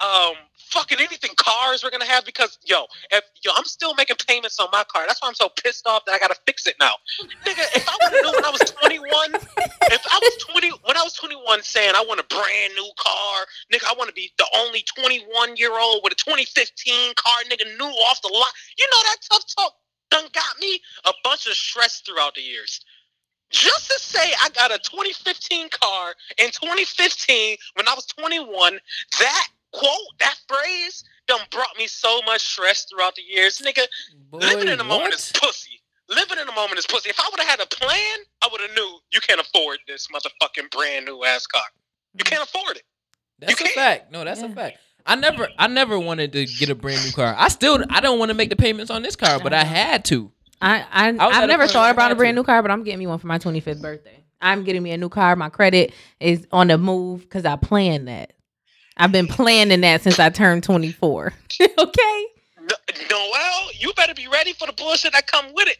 um, fucking anything, cars we're gonna have, because yo, if yo, I'm still making payments on my car. That's why I'm so pissed off that I gotta fix it now. Nigga, if I would have known when I was twenty-one, if I was twenty when I was twenty-one saying I want a brand new car, nigga, I wanna be the only twenty-one year old with a twenty fifteen car, nigga, new off the lot. You know that tough talk done got me a bunch of stress throughout the years. Just to say I got a twenty fifteen car in twenty fifteen when I was twenty-one, that quote, that phrase done brought me so much stress throughout the years. Nigga, Boy, living in the what? moment is pussy. Living in the moment is pussy. If I would have had a plan, I would have knew you can't afford this motherfucking brand new ass car. You can't afford it. That's you a can't. fact. No, that's yeah. a fact. I never I never wanted to get a brand new car. I still I don't want to make the payments on this car, but I had to. I, I, I I've never thought about a brand to. new car, but I'm getting me one for my twenty-fifth birthday. I'm getting me a new car. My credit is on the move because I planned that. I've been planning that since I turned twenty-four. Okay? No, Noel, you better be ready for the bullshit that come with it.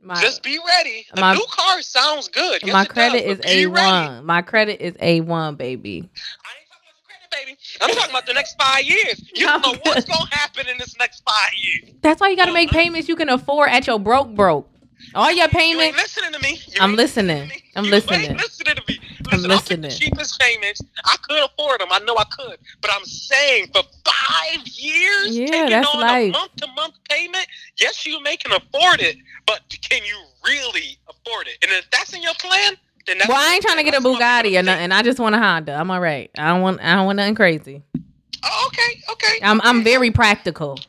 My, Just be ready. The my, new car sounds good. Yes, my credit does, is A one. My credit is A one, baby. I ain't talking about the credit, baby. I'm talking about the next five years. You don't know what's going to happen in this next five years. That's why you got to make payments you can afford at your broke broke. All your payments. You ain't listening to me. You I'm listening. listening. I'm you listening. Ain't listening to me. Listen, I'm listening. I took the cheapest payments. I could afford them. I know I could. But I'm saying for five years, yeah, taking that's on life. a month-to-month payment, yes, you may can afford it, but can you really afford it? And if that's in your plan, then that's... Well, I ain't trying to get a Bugatti or nothing. I just want a Honda. I'm all right. I don't want, I don't want nothing crazy. Oh, okay, okay. I'm, I'm very practical.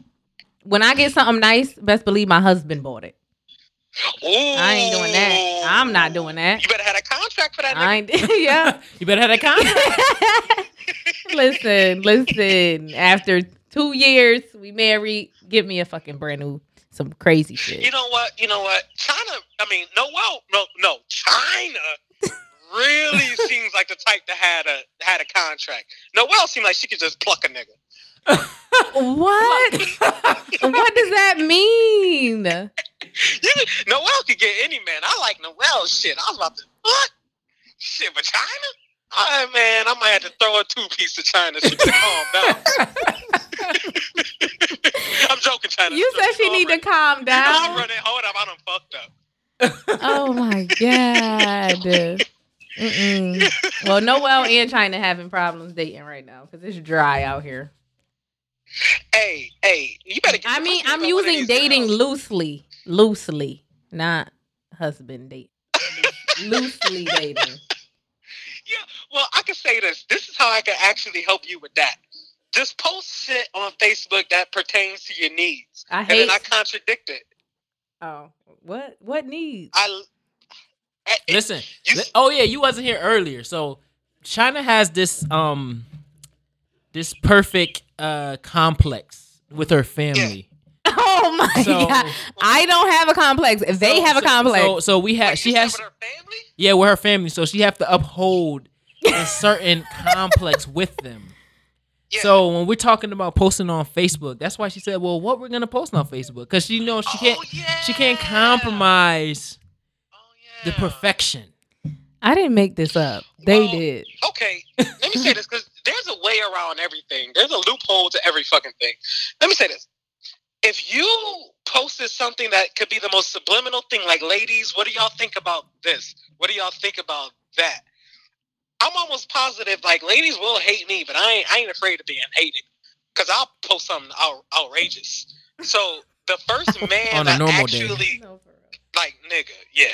When I get something nice, best believe my husband bought it. Ooh. I ain't doing that. I'm not doing that. You better have a contract for that. Nigga. I ain't, yeah. You better have a contract. listen, listen. After two years, we married. Give me a fucking brand new, some crazy shit. You know what? You know what? China. I mean, no, well, no, no. China really seems like the type that had a had a contract. Noelle seemed like she could just pluck a nigga. What? What does that mean? Noel could get any man. I like Noel's shit. I was about to, what? Shit, but China? All right, man, I might have to throw a two-piece to China so she can calm down. I'm joking, China. You said she need to calm down. You know, I'm running hard up. I done fucked up. Oh, my God. Mm-mm. Well, Noel and China having problems dating right now because it's dry out here. Hey, hey, you better get I mean, I'm using dating girls. loosely. Loosely, not husband date. Loosely dating. Yeah, well, I can say this. This is how I can actually help you with that. just post shit on Facebook that pertains to your needs. I hate. And then I contradict it. Oh, what? What needs? I, I listen. You, oh yeah, you wasn't here earlier. So China has this um this perfect uh complex with her family. Yeah. Oh my so, god! I don't have a complex. They so, have a so, complex. So, so we have. Wait, she has. With her family? Yeah, with her family. So she have to uphold a certain complex with them. Yeah. So when we're talking about posting on Facebook, that's why she said, "Well, what we're gonna post on Facebook?" Because she knows she can't. Oh, yeah. She can't compromise oh, yeah. the perfection. I didn't make this up. They well, did. Okay, let me say this because there's a way around everything. There's a loophole to every fucking thing. Let me say this. If you posted something that could be the most subliminal thing, like, ladies, what do y'all think about this? What do y'all think about that? I'm almost positive, like, ladies will hate me, but I ain't, I ain't afraid of being hated because I'll post something out, outrageous. So the first man on a normal day, actually, like, nigga, yeah.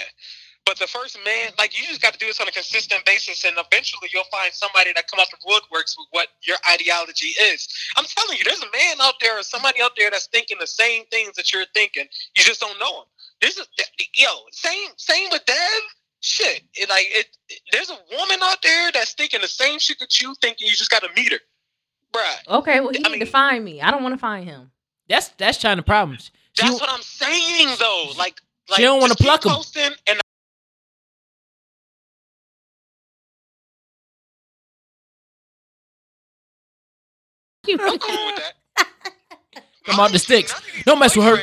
But the first man, like, you just got to do this on a consistent basis, and eventually you'll find somebody that come out the woodworks with what your ideology is. I'm telling you, there's a man out there or somebody out there that's thinking the same things that you're thinking. You just don't know him. There's a, yo, same same with Dev. Shit. It, like, it, it, there's a woman out there that's thinking the same shit that you thinking. You just got to meet her. Bruh. Okay, well, he I need mean, to find me. I don't want to find him. That's, that's China problems. That's she, what I'm saying, though. Like, like she don't want to pluck him. And I'm cool with that. Come out the sticks. Don't mess with her.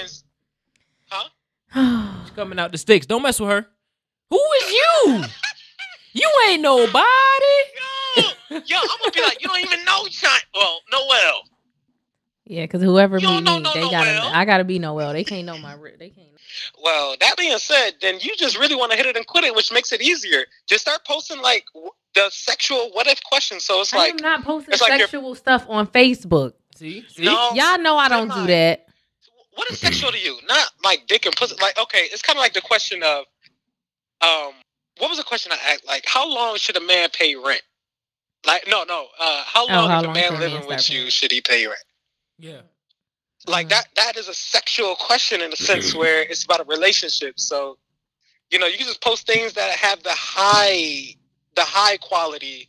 Huh? She's coming out the sticks. Don't mess with her. Who is you? You ain't nobody. Yo, yo, I'm gonna be like, you don't even know China. Well, Noel. Yeah, because whoever meet me, know, know, they Noel. gotta. I gotta be Noel. They can't know my. They can't. Well, that being said, then you just really want to hit it and quit it, which makes it easier. Just start posting like the sexual what if question. So it's I like I'm not posting sexual like stuff on Facebook. See, See? No, y'all know I don't do that. What is sexual to you? Not like dick and pussy. Like, okay, it's kind of like the question of, um, what was the question I asked? Like, how long should a man pay rent? Like, no, no. Uh, how long oh, how is long a man living man with you? Paying? Should he pay rent? Yeah. Like that, that is a sexual question in a sense where it's about a relationship. So, you know, you can just post things that have the high, the high quality,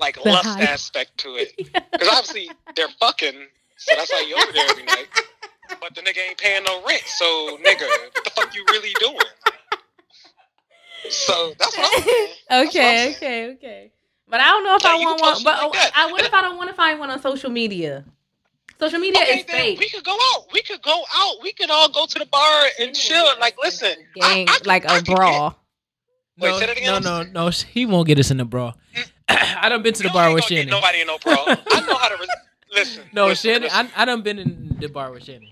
like the lust high. aspect to it. Because obviously they're fucking, so that's why you over there every night. But the nigga ain't paying no rent, so nigga, what the fuck you really doing? So that's what I'm saying. Okay, I'm saying. okay, okay. But I don't know if yeah, I want one. But like I, I what if I don't want to find one on social media? Social media okay, is fake. We could go out. We could go out. We could all go to the bar and chill. Like, listen. Gang, I, I, like I, a I brawl. Get... No, wait, say that again. No, no, no. He won't get us in a brawl. I done been to the you bar with Shannon. Nobody in no brawl. I know how to... Re- listen. No, listen, Shannon, listen. I, I done been in the bar with Shannon.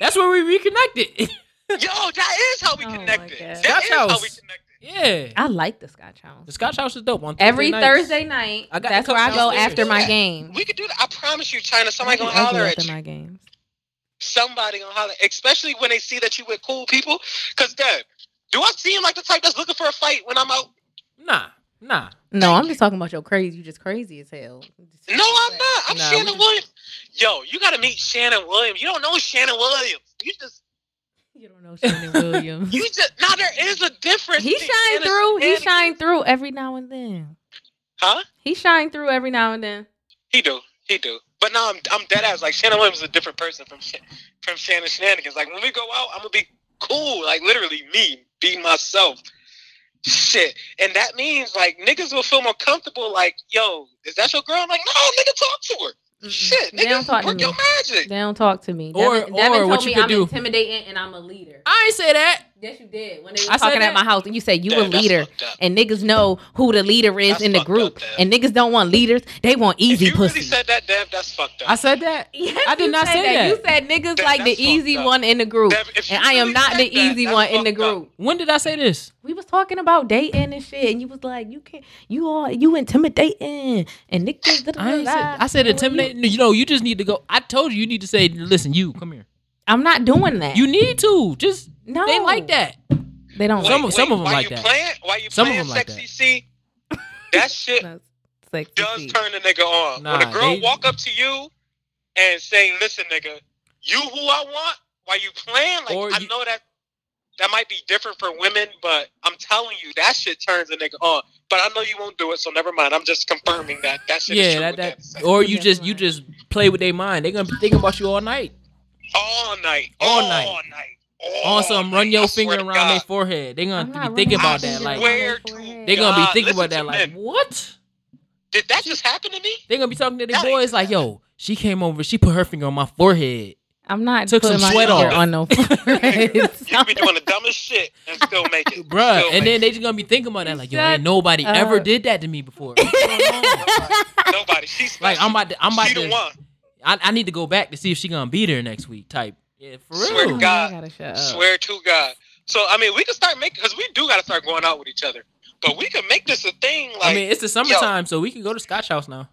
That's where we reconnected. Yo, that is how we connected. Oh, that Scotch is House. how we connected. Yeah. I like the Scotch House. The Scotch House is dope. On Thursday Every nights. Thursday night, I got that's where I go downstairs. after my yeah. game. We could do that. I promise you, China, somebody going to holler after at you. my games. Somebody going to holler, especially when they see that you with cool people. Because, Deb, do I seem like the type that's looking for a fight when I'm out? Nah, nah. No, I'm just talking about your crazy. You just crazy as hell. No, I'm not. I'm nah, Shannon just... Williams. Yo, you got to meet Shannon Williams. You don't know Shannon Williams. You just... You don't know Shannon Williams. You just now there is a difference. He shined through. He shined through every now and then. Huh? He shined through every now and then. He do. He do. But now I'm I'm dead ass. Like Shannon Williams is a different person from from Shannon Shenanigans. Like when we go out, I'm gonna be cool. Like literally me, be myself. Shit. And that means like niggas will feel more comfortable. Like yo, is that your girl? I'm like no, nigga, talk to her. Shit, they niggas, don't talk to me. Your magic. They don't talk to me. Or, Devin, or Devin told what you me could I'm do. intimidating and I'm a leader. I ain't say that. Yes, you did. When they were I talking at my house, and you said you Damn, a leader, and niggas know who the leader is that's in the group, up, and niggas don't want leaders. They want easy if you pussy. You really said that, Dev. That's fucked up. I said that. Yes, I did not say that. that. You said niggas Dev, like the easy up. one in the group, Dev, and really I am not the that, easy one in the group. Up. When did I say this? We was talking about dating and shit, and you was like, "You can't. You all you intimidating." And niggas. I said intimidating. You know, you just need to go. I told you, you need to say, "Listen, you come here." I'm not doing that. You need to just. No, they like that. They don't. Wait, like wait, some of them like that. Why you playing? Why you playing sexy? See that shit. Sex does seat. Turn the nigga on. Nah, when a girl they... walk up to you and say, listen, nigga, you who I want, why you playing? Like, or I you... know that that might be different for women, but I'm telling you, that shit turns a nigga on. But I know you won't do it, so never mind. I'm just confirming that that shit yeah, is true that, with that. Or you just you just play with their mind. They're going to be thinking about you all night. All night. All, all night. All night. On some run your I finger around their forehead. They're going to be thinking about that. Like, they're going to be thinking about that. Like, what? Did that just happen to me? They're going to be talking to their boys like, yo, she came over. She put her finger on my forehead. I'm not Took putting some my sweat finger off. On no forehead. You can be doing the dumbest shit and still make it. Bruh, still and then it. They just going to be thinking about that. Like, yo, ain't nobody uh, ever did that to me before. Nobody. She's like, I'm about to, I'm about she to, the one. I, I need to go back to see if she going to be there next week type. Yeah, for real. Swear to God. Oh, swear to God. So, I mean, we can start making, because we do got to start going out with each other. But we can make this a thing. Like, I mean, it's the summertime, yo, so we can go to Scotch House now.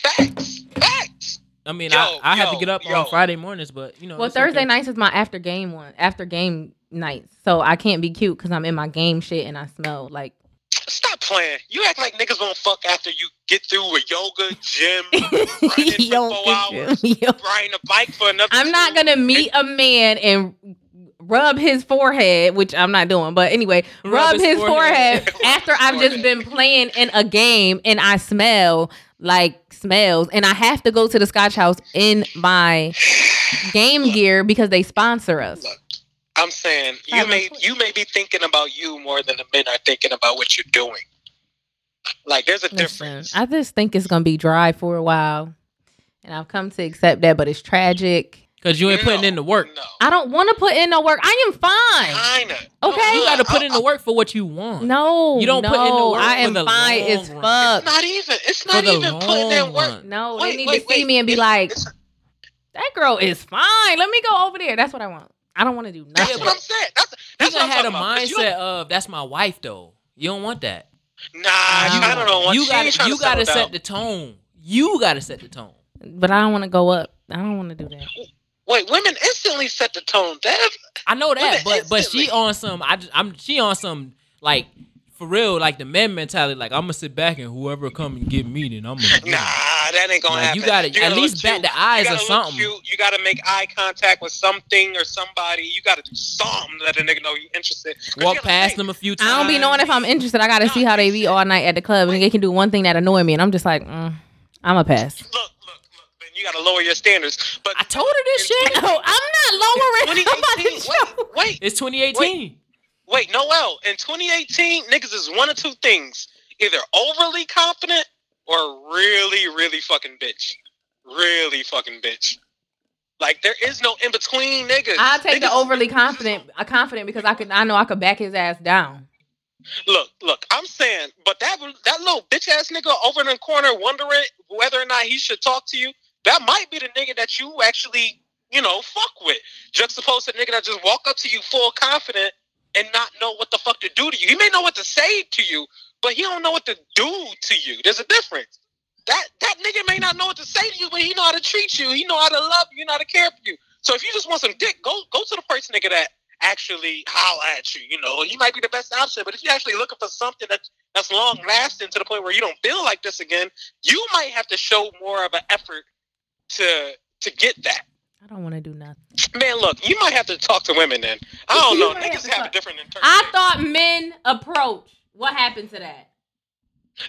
Facts. Facts. I mean, yo, I, I yo, have to get up yo. on Friday mornings, but, you know. Well, Thursday okay. nights is my after game one, after game nights. So I can't be cute because I'm in my game shit and I smell like. Stop playing. You act like niggas won't fuck after you get through with yoga, gym, riding for four hours, riding a bike for another I'm two. Not going to meet and- a man and rub his forehead, which I'm not doing, but anyway, rub, rub his, his forehead, forehead after I've forehead. just been playing in a game and I smell like smells and I have to go to the Scotch House in my game look, gear because they sponsor us. Look. I'm saying you may you may be thinking about you more than the men are thinking about what you're doing. Like, there's a Listen, difference. I just think it's gonna be dry for a while, and I've come to accept that. But it's tragic because you ain't no, putting in the work. No. I don't want to put in no work. I am fine. Kinda. Okay, you got to put in the work for what you want. No, you don't no, put in the work. I am for the fine as fuck. Run. It's not even. It's not even putting in work. Run. No, wait, they need wait, to wait, see wait. me and be it's, like, it's, "That girl is fine. Let me go over there." That's what I want. I don't want to do nothing. That's what I'm saying. That's, that's what I'm had a mindset of, that's my wife, though. You don't want that. Nah, no. I don't want you gotta, you got to set the tone. You got to set the tone. But I don't want to go up. I don't want to do that. Wait, women instantly set the tone. Dev. I know that, women but instantly. But she on some, I just, I'm she on some, like, for real, like the men mentality, like, I'm going to sit back and whoever come and get me, then I'm going to Nah, that ain't going to like, happen. You got to at least bat the eyes or something. Cute. You got to make eye contact with something or somebody. You got to do something to let a nigga know you're interested. Walk past think, them a few times. I don't be knowing if I'm interested. I got to see how they be all night at the club. And they can do one thing that annoy me. And I'm just like, mm, I'm a pass. Look, look, look. Man, you got to lower your standards. But I told her this shit. No, I'm not lowering somebody's wait, wait. It's twenty eighteen. Wait. Wait, Noel, in twenty eighteen, niggas is one of two things. Either overly confident or really, really fucking bitch. Really fucking bitch. Like, there is no in-between niggas. I'll take niggas the overly confident a confident because I could, I know I could back his ass down. Look, look, I'm saying, but that that little bitch-ass nigga over in the corner wondering whether or not he should talk to you, that might be the nigga that you actually, you know, fuck with. Juxtapose the nigga that just walk up to you full confident and not know what the fuck to do to you. He may know what to say to you, but he don't know what to do to you. There's a difference. That that nigga may not know what to say to you, but he know how to treat you. He know how to love you. He know how to care for you. So if you just want some dick, go go to the first nigga that actually holler at you. You know, he might be the best option, but if you're actually looking for something that, that's long-lasting to the point where you don't feel like this again, you might have to show more of an effort to to get that. I don't want to do nothing. Man, look, you might have to talk to women then. I don't know. Niggas have, have a different interpretation. I thought men approach. What happened to that?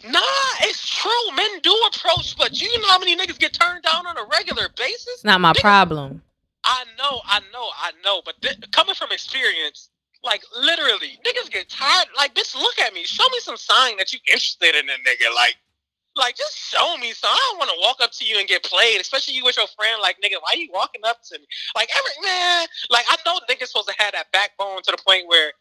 Nah, it's true. Men do approach, but you know how many niggas get turned down on a regular basis? Not my niggas, problem. I know, I know, I know. But th- coming from experience, like, literally, niggas get tired. Like, bitch, look at me. Show me some sign that you interested in a nigga. Like, Like, just show me something. I don't want to walk up to you and get played, especially you with your friend. Like, nigga, why you walking up to me? Like, every man, like, I know niggas supposed to have that backbone to the point where,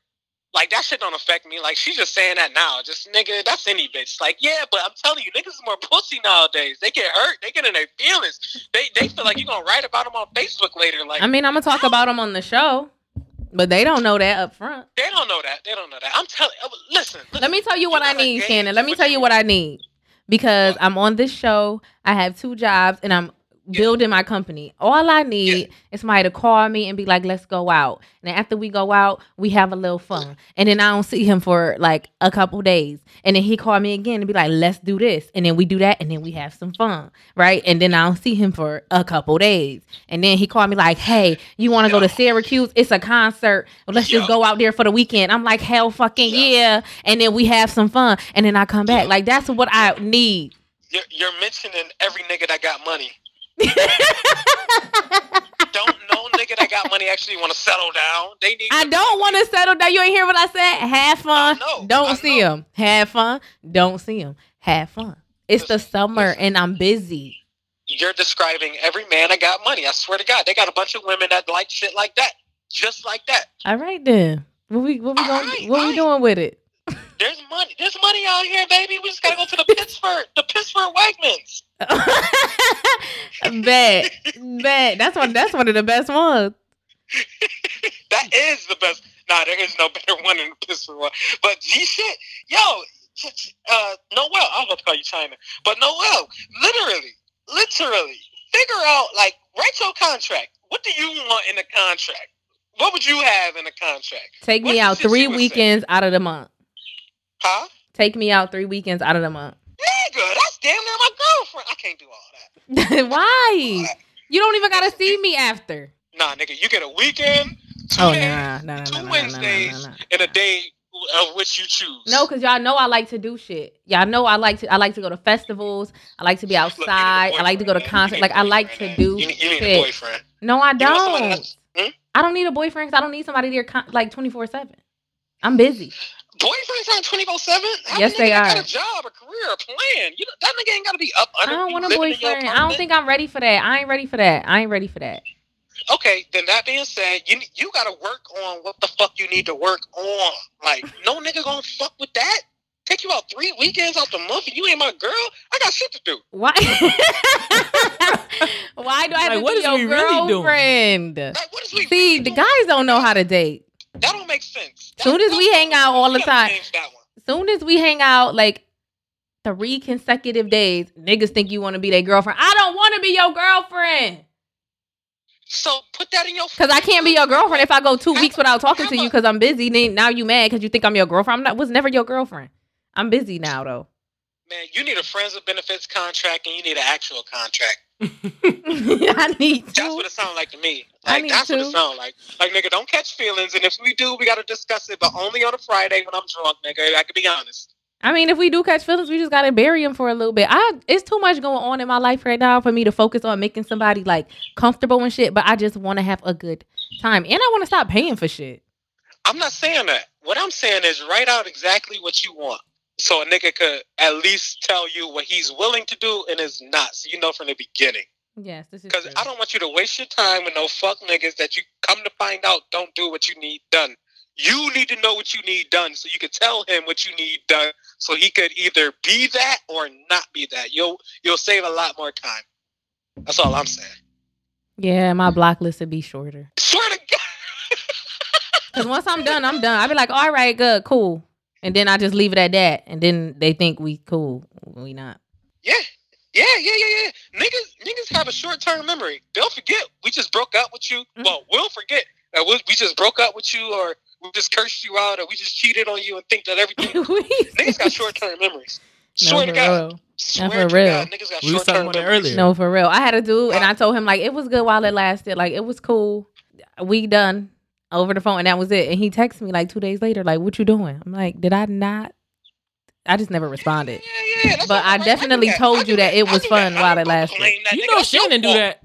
like, that shit don't affect me. Like, she's just saying that now. Just, nigga, that's any bitch. Like, yeah, but I'm telling you, niggas is more pussy nowadays. They get hurt. They get in their feelings. They they feel like you're going to write about them on Facebook later. Like, I mean, I'm going to talk about them on the show. But they don't know that up front. They don't know that. They don't know that. I'm telling listen, listen. Let me tell you what I need, Shannon. Let me tell you what I need. Because I'm on this show, I have two jobs, and I'm building my company. All I need yeah. is somebody to call me and be like, let's go out. And then after we go out, we have a little fun. And then I don't see him for like a couple days. And then he called me again and be like, let's do this. And then we do that. And then we have some fun. Right. And then I don't see him for a couple days. And then he called me like, hey, you want to go to Syracuse? It's a concert. Let's Yo. just go out there for the weekend. I'm like, hell fucking Yo. yeah. And then we have some fun. And then I come back. Yo. Like, that's what I need. You're, you're mentioning every nigga that got money. Don't no nigga that got money actually want to settle down. They need. I don't want to settle down. You ain't hear what I said? Have fun. Don't see him. Have fun. Don't see him. Have fun. It's the summer and I'm busy. You're describing every man that got money. I swear to God, they got a bunch of women that like shit like that, just like that. All right then. What we what we going right, what right. we doing with it? There's money. There's money out here, baby. We just gotta go to the Pittsburgh, the Pittsburgh Wegmans. bet, bet. That's one. That's one of the best ones. That is the best. Nah, there is no better one than the Pittsburgh one. But G shit, yo, uh, Noel. I was gonna call you China, but Noel, literally, literally, figure out like write your contract. What do you want in a contract? What would you have in a contract? Take what me out three weekends say? out of the month. Huh? Take me out three weekends out of the month. Nigga, that's damn near my girlfriend. I can't do all that. Why? All that. You don't even gotta see me after. Nah, nigga, you get a weekend, two oh, days, nah, nah, two nah, Wednesdays, nah, nah, nah, nah. and a day of which you choose. No, because y'all know I like to do shit. Y'all know I like to. I like to go to festivals. I like to be outside. Look, I like to go to concerts. Like I like to do. You need, you need shit. a boyfriend. No, I don't. Hmm? I don't need a boyfriend because I don't need somebody there con- like twenty four seven. I'm busy. Boyfriends aren't twenty-four seven? Yes, they are. Got a job, a career, a plan. You know, that nigga ain't got to be up under. I don't want a boyfriend. I don't think I'm ready for that. I ain't ready for that. I ain't ready for that. Okay, then that being said, you you got to work on what the fuck you need to work on. Like, no nigga going to fuck with that. Take you out three weekends off the month and you ain't my girl? I got shit to do. Why? Why do I have like, to what be your really girlfriend? Doing? Like, what is we See, really the doing? guys don't know how to date. That don't make sense. That soon as we hang out all the time, soon as we hang out like three consecutive days, niggas think you want to be their girlfriend. I don't want to be your girlfriend. So put that in your. Because I can't be your girlfriend if I go two weeks without talking to you because I'm busy. Then now you mad because you think I'm your girlfriend. I'm not. Was never your girlfriend. I'm busy now though. Man, you need a friends with benefits contract and you need an actual contract. I need to. That's what it sounds like to me. Like, I need that's to. what it sounds like. Like, nigga, don't catch feelings. And if we do, we got to discuss it, but only on a Friday when I'm drunk, nigga. I can be honest. I mean, if we do catch feelings, we just got to bury them for a little bit. I It's too much going on in my life right now for me to focus on making somebody, like, comfortable and shit. But I just want to have a good time. And I want to stop paying for shit. I'm not saying that. What I'm saying is write out exactly what you want. So a nigga could at least tell you what he's willing to do and is not. So you know from the beginning. Yes, this is true. Because I don't want you to waste your time with no fuck niggas that you come to find out don't do what you need done. You need to know what you need done so you can tell him what you need done so he could either be that or not be that. You'll, you'll save a lot more time. That's all I'm saying. Yeah, my block list would be shorter. Swear to God. Because once I'm done, I'm done. I'll be like, all right, good, cool. And then I just leave it at that. And then they think we cool. We not. Yeah. Yeah, yeah, yeah, yeah. Niggas niggas have a short-term memory. They'll forget we just broke up with you. Mm-hmm. Well, we'll forget that we just broke up with you or we just cursed you out or we just cheated on you and think that everything. Niggas got short-term memories. No, swear to God. Real. Swear no, for to real. God, niggas got we short-term memories. Earlier. No, for real. I had a dude and I told him, like, it was good while it lasted. Like, it was cool. We done. Over the phone, and that was it. And he texted me like two days later, like, what you doing? I'm like, did I not? I just never responded. Yeah, yeah, yeah. But I definitely I told I you that, that it was fun that. while it lasted. You know Shannon do that.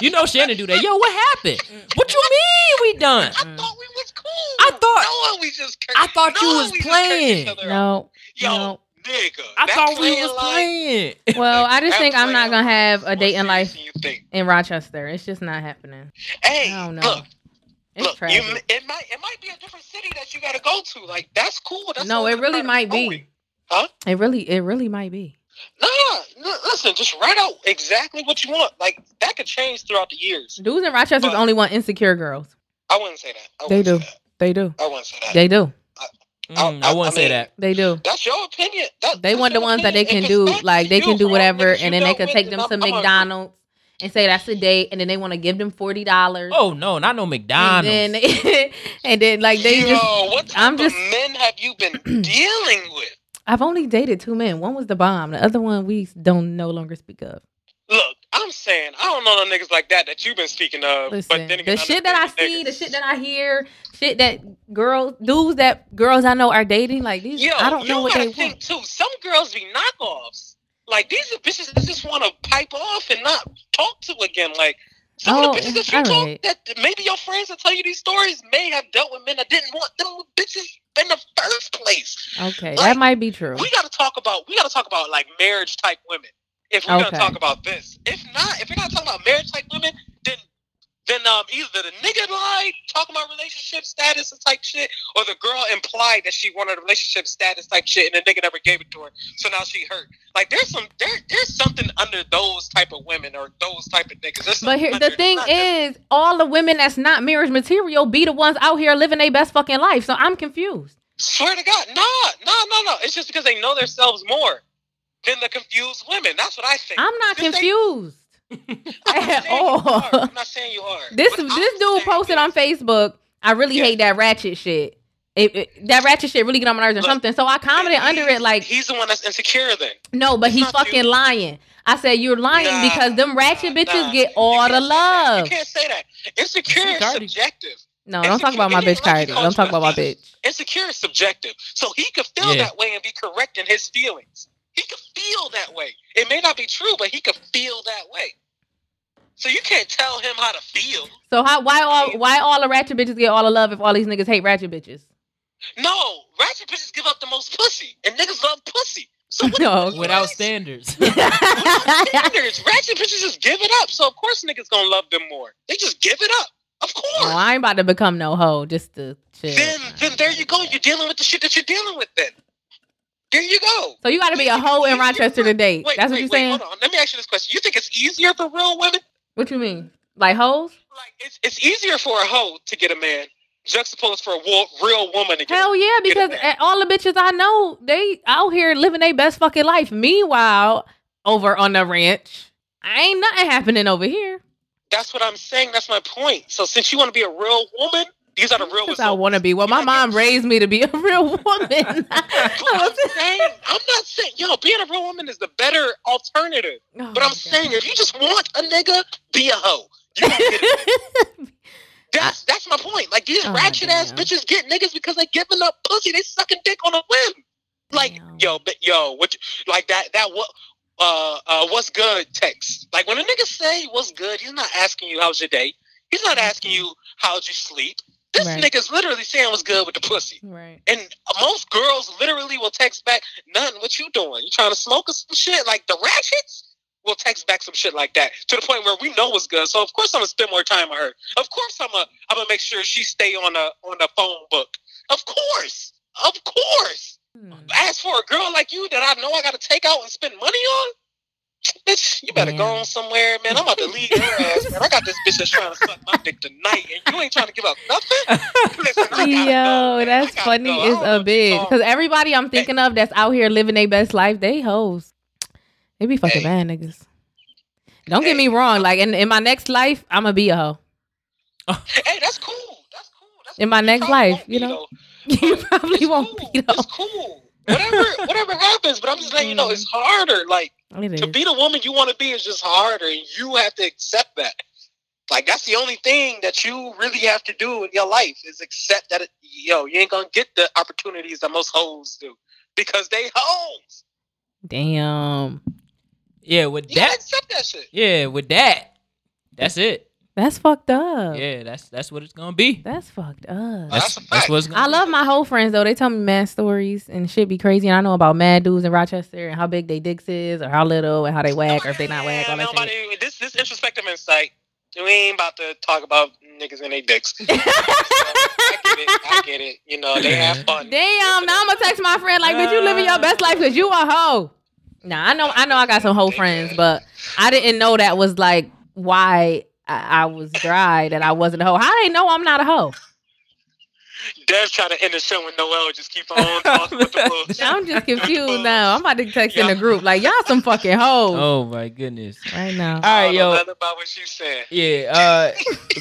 You know Shannon do that. Yo, what happened? What you mean we done? I thought we was cool. I thought no, we just cur- I thought no, you was playing. No. Yo. No. Nigga, I thought we was playing. Life. Well, I just that think I'm not gonna have a date in life in Rochester. It's just not happening. Hey, I don't know. Look, it's look, tragic. You, it might it might be a different city that you gotta go to. Like that's cool. That's no, it really might be. Going. Huh? It really, it really might be. Nah, nah, listen, just write out exactly what you want. Like that could change throughout the years. Dudes in Rochester only want insecure girls. I wouldn't say that. I wouldn't they do. Say that. They do. I wouldn't say that. They do. Mm, I, I, I wouldn't I mean, say that. They do. That's your opinion. That, they want the ones opinion. that they can do, like they you, can do whatever, and then they can take them I'm, to I'm McDonald's a... and say that's a date, and then they want to give them forty dollars. Oh no, not no McDonald's. And then, and then like they Yo, just. What type I'm of just. Men have you been dealing with? I've only dated two men. One was the bomb. The other one we don't no longer speak of. Look, I'm saying I don't know no niggas like that that you've been speaking of. Listen, but then again, the shit that I see, niggas. the shit that I hear, shit that girls, dudes that girls I know are dating, like these. Yo, I don't know what they think want. Too. Some girls be knockoffs. Like these are bitches that just want to pipe off and not talk to again. Like some oh, of the bitches that you talk right. that maybe your friends that tell you these stories may have dealt with men that didn't want them with bitches in the first place. Okay, like, that might be true. We gotta talk about we gotta talk about like marriage type women. If we're okay. gonna talk about this, if not, if we're not talking about marriage-like women, then then um either the nigga lied talking about relationship status and type shit, or the girl implied that she wanted a relationship status type shit, and the nigga never gave it to her, so now she hurt. Like there's some there there's something under those type of women or those type of niggas. But here, the thing is, just... all the women that's not marriage material be the ones out here living their best fucking life. So I'm confused. Swear to God, no, no, no, no. It's just because they know themselves more. Than the confused women. That's what I think. I'm not this confused at all. I'm not saying you are. This this I'm dude posted this. on Facebook. I really yeah. hate that ratchet shit. It, it, that ratchet shit really get on my nerves or Look, something. So I commented under it like he's the one that's insecure. Then no, but it's he's fucking you. lying. I said you're lying nah, because them ratchet nah, bitches nah. get all the love. You can't say that. Insecure is subjective. No, don't talk about my bitch, Cardi. Don't talk about my bitch. Insecure is subjective. So he could feel yeah. that way and be correct in his feelings. He could feel that way. It may not be true, but he could feel that way. So you can't tell him how to feel. So how why all why all the ratchet bitches get all the love if all these niggas hate ratchet bitches? No, ratchet bitches give up the most pussy, and niggas love pussy. So what, no, what without standards. Without standards, ratchet bitches just give it up. So of course niggas gonna love them more. They just give it up. Of course. Oh, I ain't about to become no hoe just to chill. Then, then there you go. You're dealing with the shit that you're dealing with then. There you go. So you got to be a hoe in Rochester today. Wait, That's what wait, you're saying? Wait, hold on. Let me ask you this question. You think it's easier for real women? What you mean? Like hoes? Like it's it's easier for a hoe to get a man juxtaposed for a wo- real woman to get Hell yeah, because all the bitches I know, they out here living their best fucking life. Meanwhile, over on the ranch, ain't nothing happening over here. That's what I'm saying. That's my point. So since you want to be a real woman, these are the real ones. I want to be. Well, my mom raised me to be a real woman. I'm saying, I'm not saying, yo, being a real woman is the better alternative. Oh but I'm God. saying, if you just want a nigga, be a hoe. You don't get it. That's that's my point. Like these oh ratchet ass bitches get niggas because they giving up pussy. They sucking dick on a whim. Like damn. yo, but yo, what? You, like that that what? Uh, uh, what's good? Text. Like when a nigga say what's good, he's not asking you how's your day. He's not asking you how'd you sleep. This right. nigga's literally saying what's good with the pussy. Right. And most girls literally will text back, nothing, what you doing? You trying to smoke or some shit? Like the ratchets will text back some shit like that to the point where we know what's good. So of course I'm going to spend more time on her. Of course I'm going I'm to make sure she stay on a, on a phone book. Of course. Of course. Hmm. As for a girl like you that I know I got to take out and spend money on, bitch, you better man. go on somewhere, man. I'm about to leave your ass, man. I got this bitch that's trying to suck my dick tonight, and you ain't trying to give up nothing. Listen, yo, go, that's funny as a bitch. Because everybody I'm thinking hey. of that's out here living their best life, they hoes. They be fucking hey. bad niggas. Don't hey. get me wrong. Like in, in my next life, I'm gonna be a hoe. Hey, that's cool. That's cool. That's in my cool. next life, you know, you probably won't be though. It's cool. Whatever, whatever happens. But I'm just letting you know, it's harder. Like. It to is. be the woman you want to be is just harder, and you have to accept that. Like that's the only thing that you really have to do in your life is accept that it, yo, you ain't gonna get the opportunities that most hoes do because they hoes. Damn. Yeah, with you that. Accept that shit. Yeah, with that. That's it. That's fucked up. Yeah, that's that's what it's gonna be. That's fucked up. That's, that's, that's what's gonna I be. love my whole friends though. They tell me mad stories and shit be crazy. And I know about mad dudes in Rochester and how big they dicks is or how little and how they whack oh, or if they not whack. All that nobody, shit. This this introspective insight. We ain't about to talk about niggas and they dicks. So, I get it. I get it. You know they have fun. Damn. Now I'm gonna text my friend like, bitch, you living your best life because you a hoe. Nah, I know. I know. I got some hoe friends, but I didn't know that was like why. I, I was dry that I wasn't a hoe. How they know I'm not a hoe? Dev's trying to end the show with Noel. Just keep on talking with the bullshit. I'm just confused now. I'm about to text yeah. in the group like, y'all some fucking hoes. Oh, my goodness. Right now. All right, yo. I don't know about what you said. Yeah. Uh,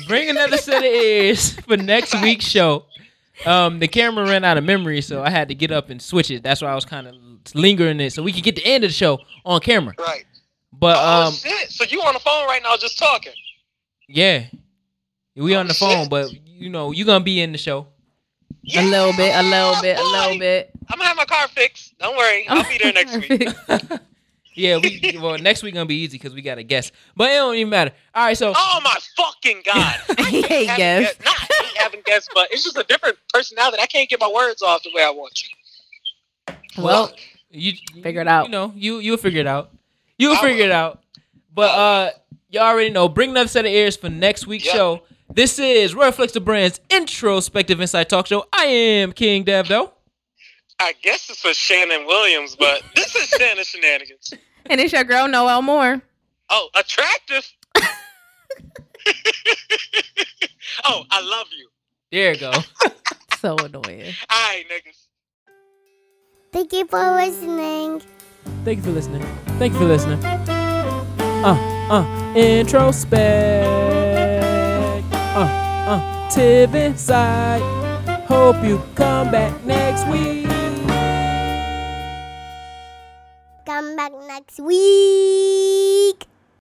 bring another set of ears for next week's show. Um, the camera ran out of memory, so I had to get up and switch it. That's why I was kind of lingering it, so we could get the end of the show on camera. Right. But oh, um, shit. So you on the phone right now just talking. Yeah. We oh, on the shit. phone, but you know, you're going to be in the show. Yeah, a little bit, a little bit, boy. a little bit. I'm going to have my car fixed. Don't worry. I'll be there next week. Yeah, we well, next week going to be easy because we got a guest. But it don't even matter. All right, so. Oh, my fucking God. I hate guests. Not I hate having guests, but it's just a different personality. I can't get my words off the way I want you. Well, well you figure it out. You know, you, you'll figure it out. You'll figure it out. But uh, you already know. Bring another set of ears for next week's yep. show. This is Royal Flex the Brand's Introspective Insight Talk Show. I am King Davdo. I guess this was Shannon Williams, but this is Shannon Shenanigans. And it's your girl, Noel Moore. Oh, attractive. Oh, I love you. There you go. So annoying. All right, niggas. Thank you for listening. Thank you for listening. Thank you for listening. Uh, uh, introspect. Uh, uh, Tiv Inside. Hope you come back next week. Come back next week.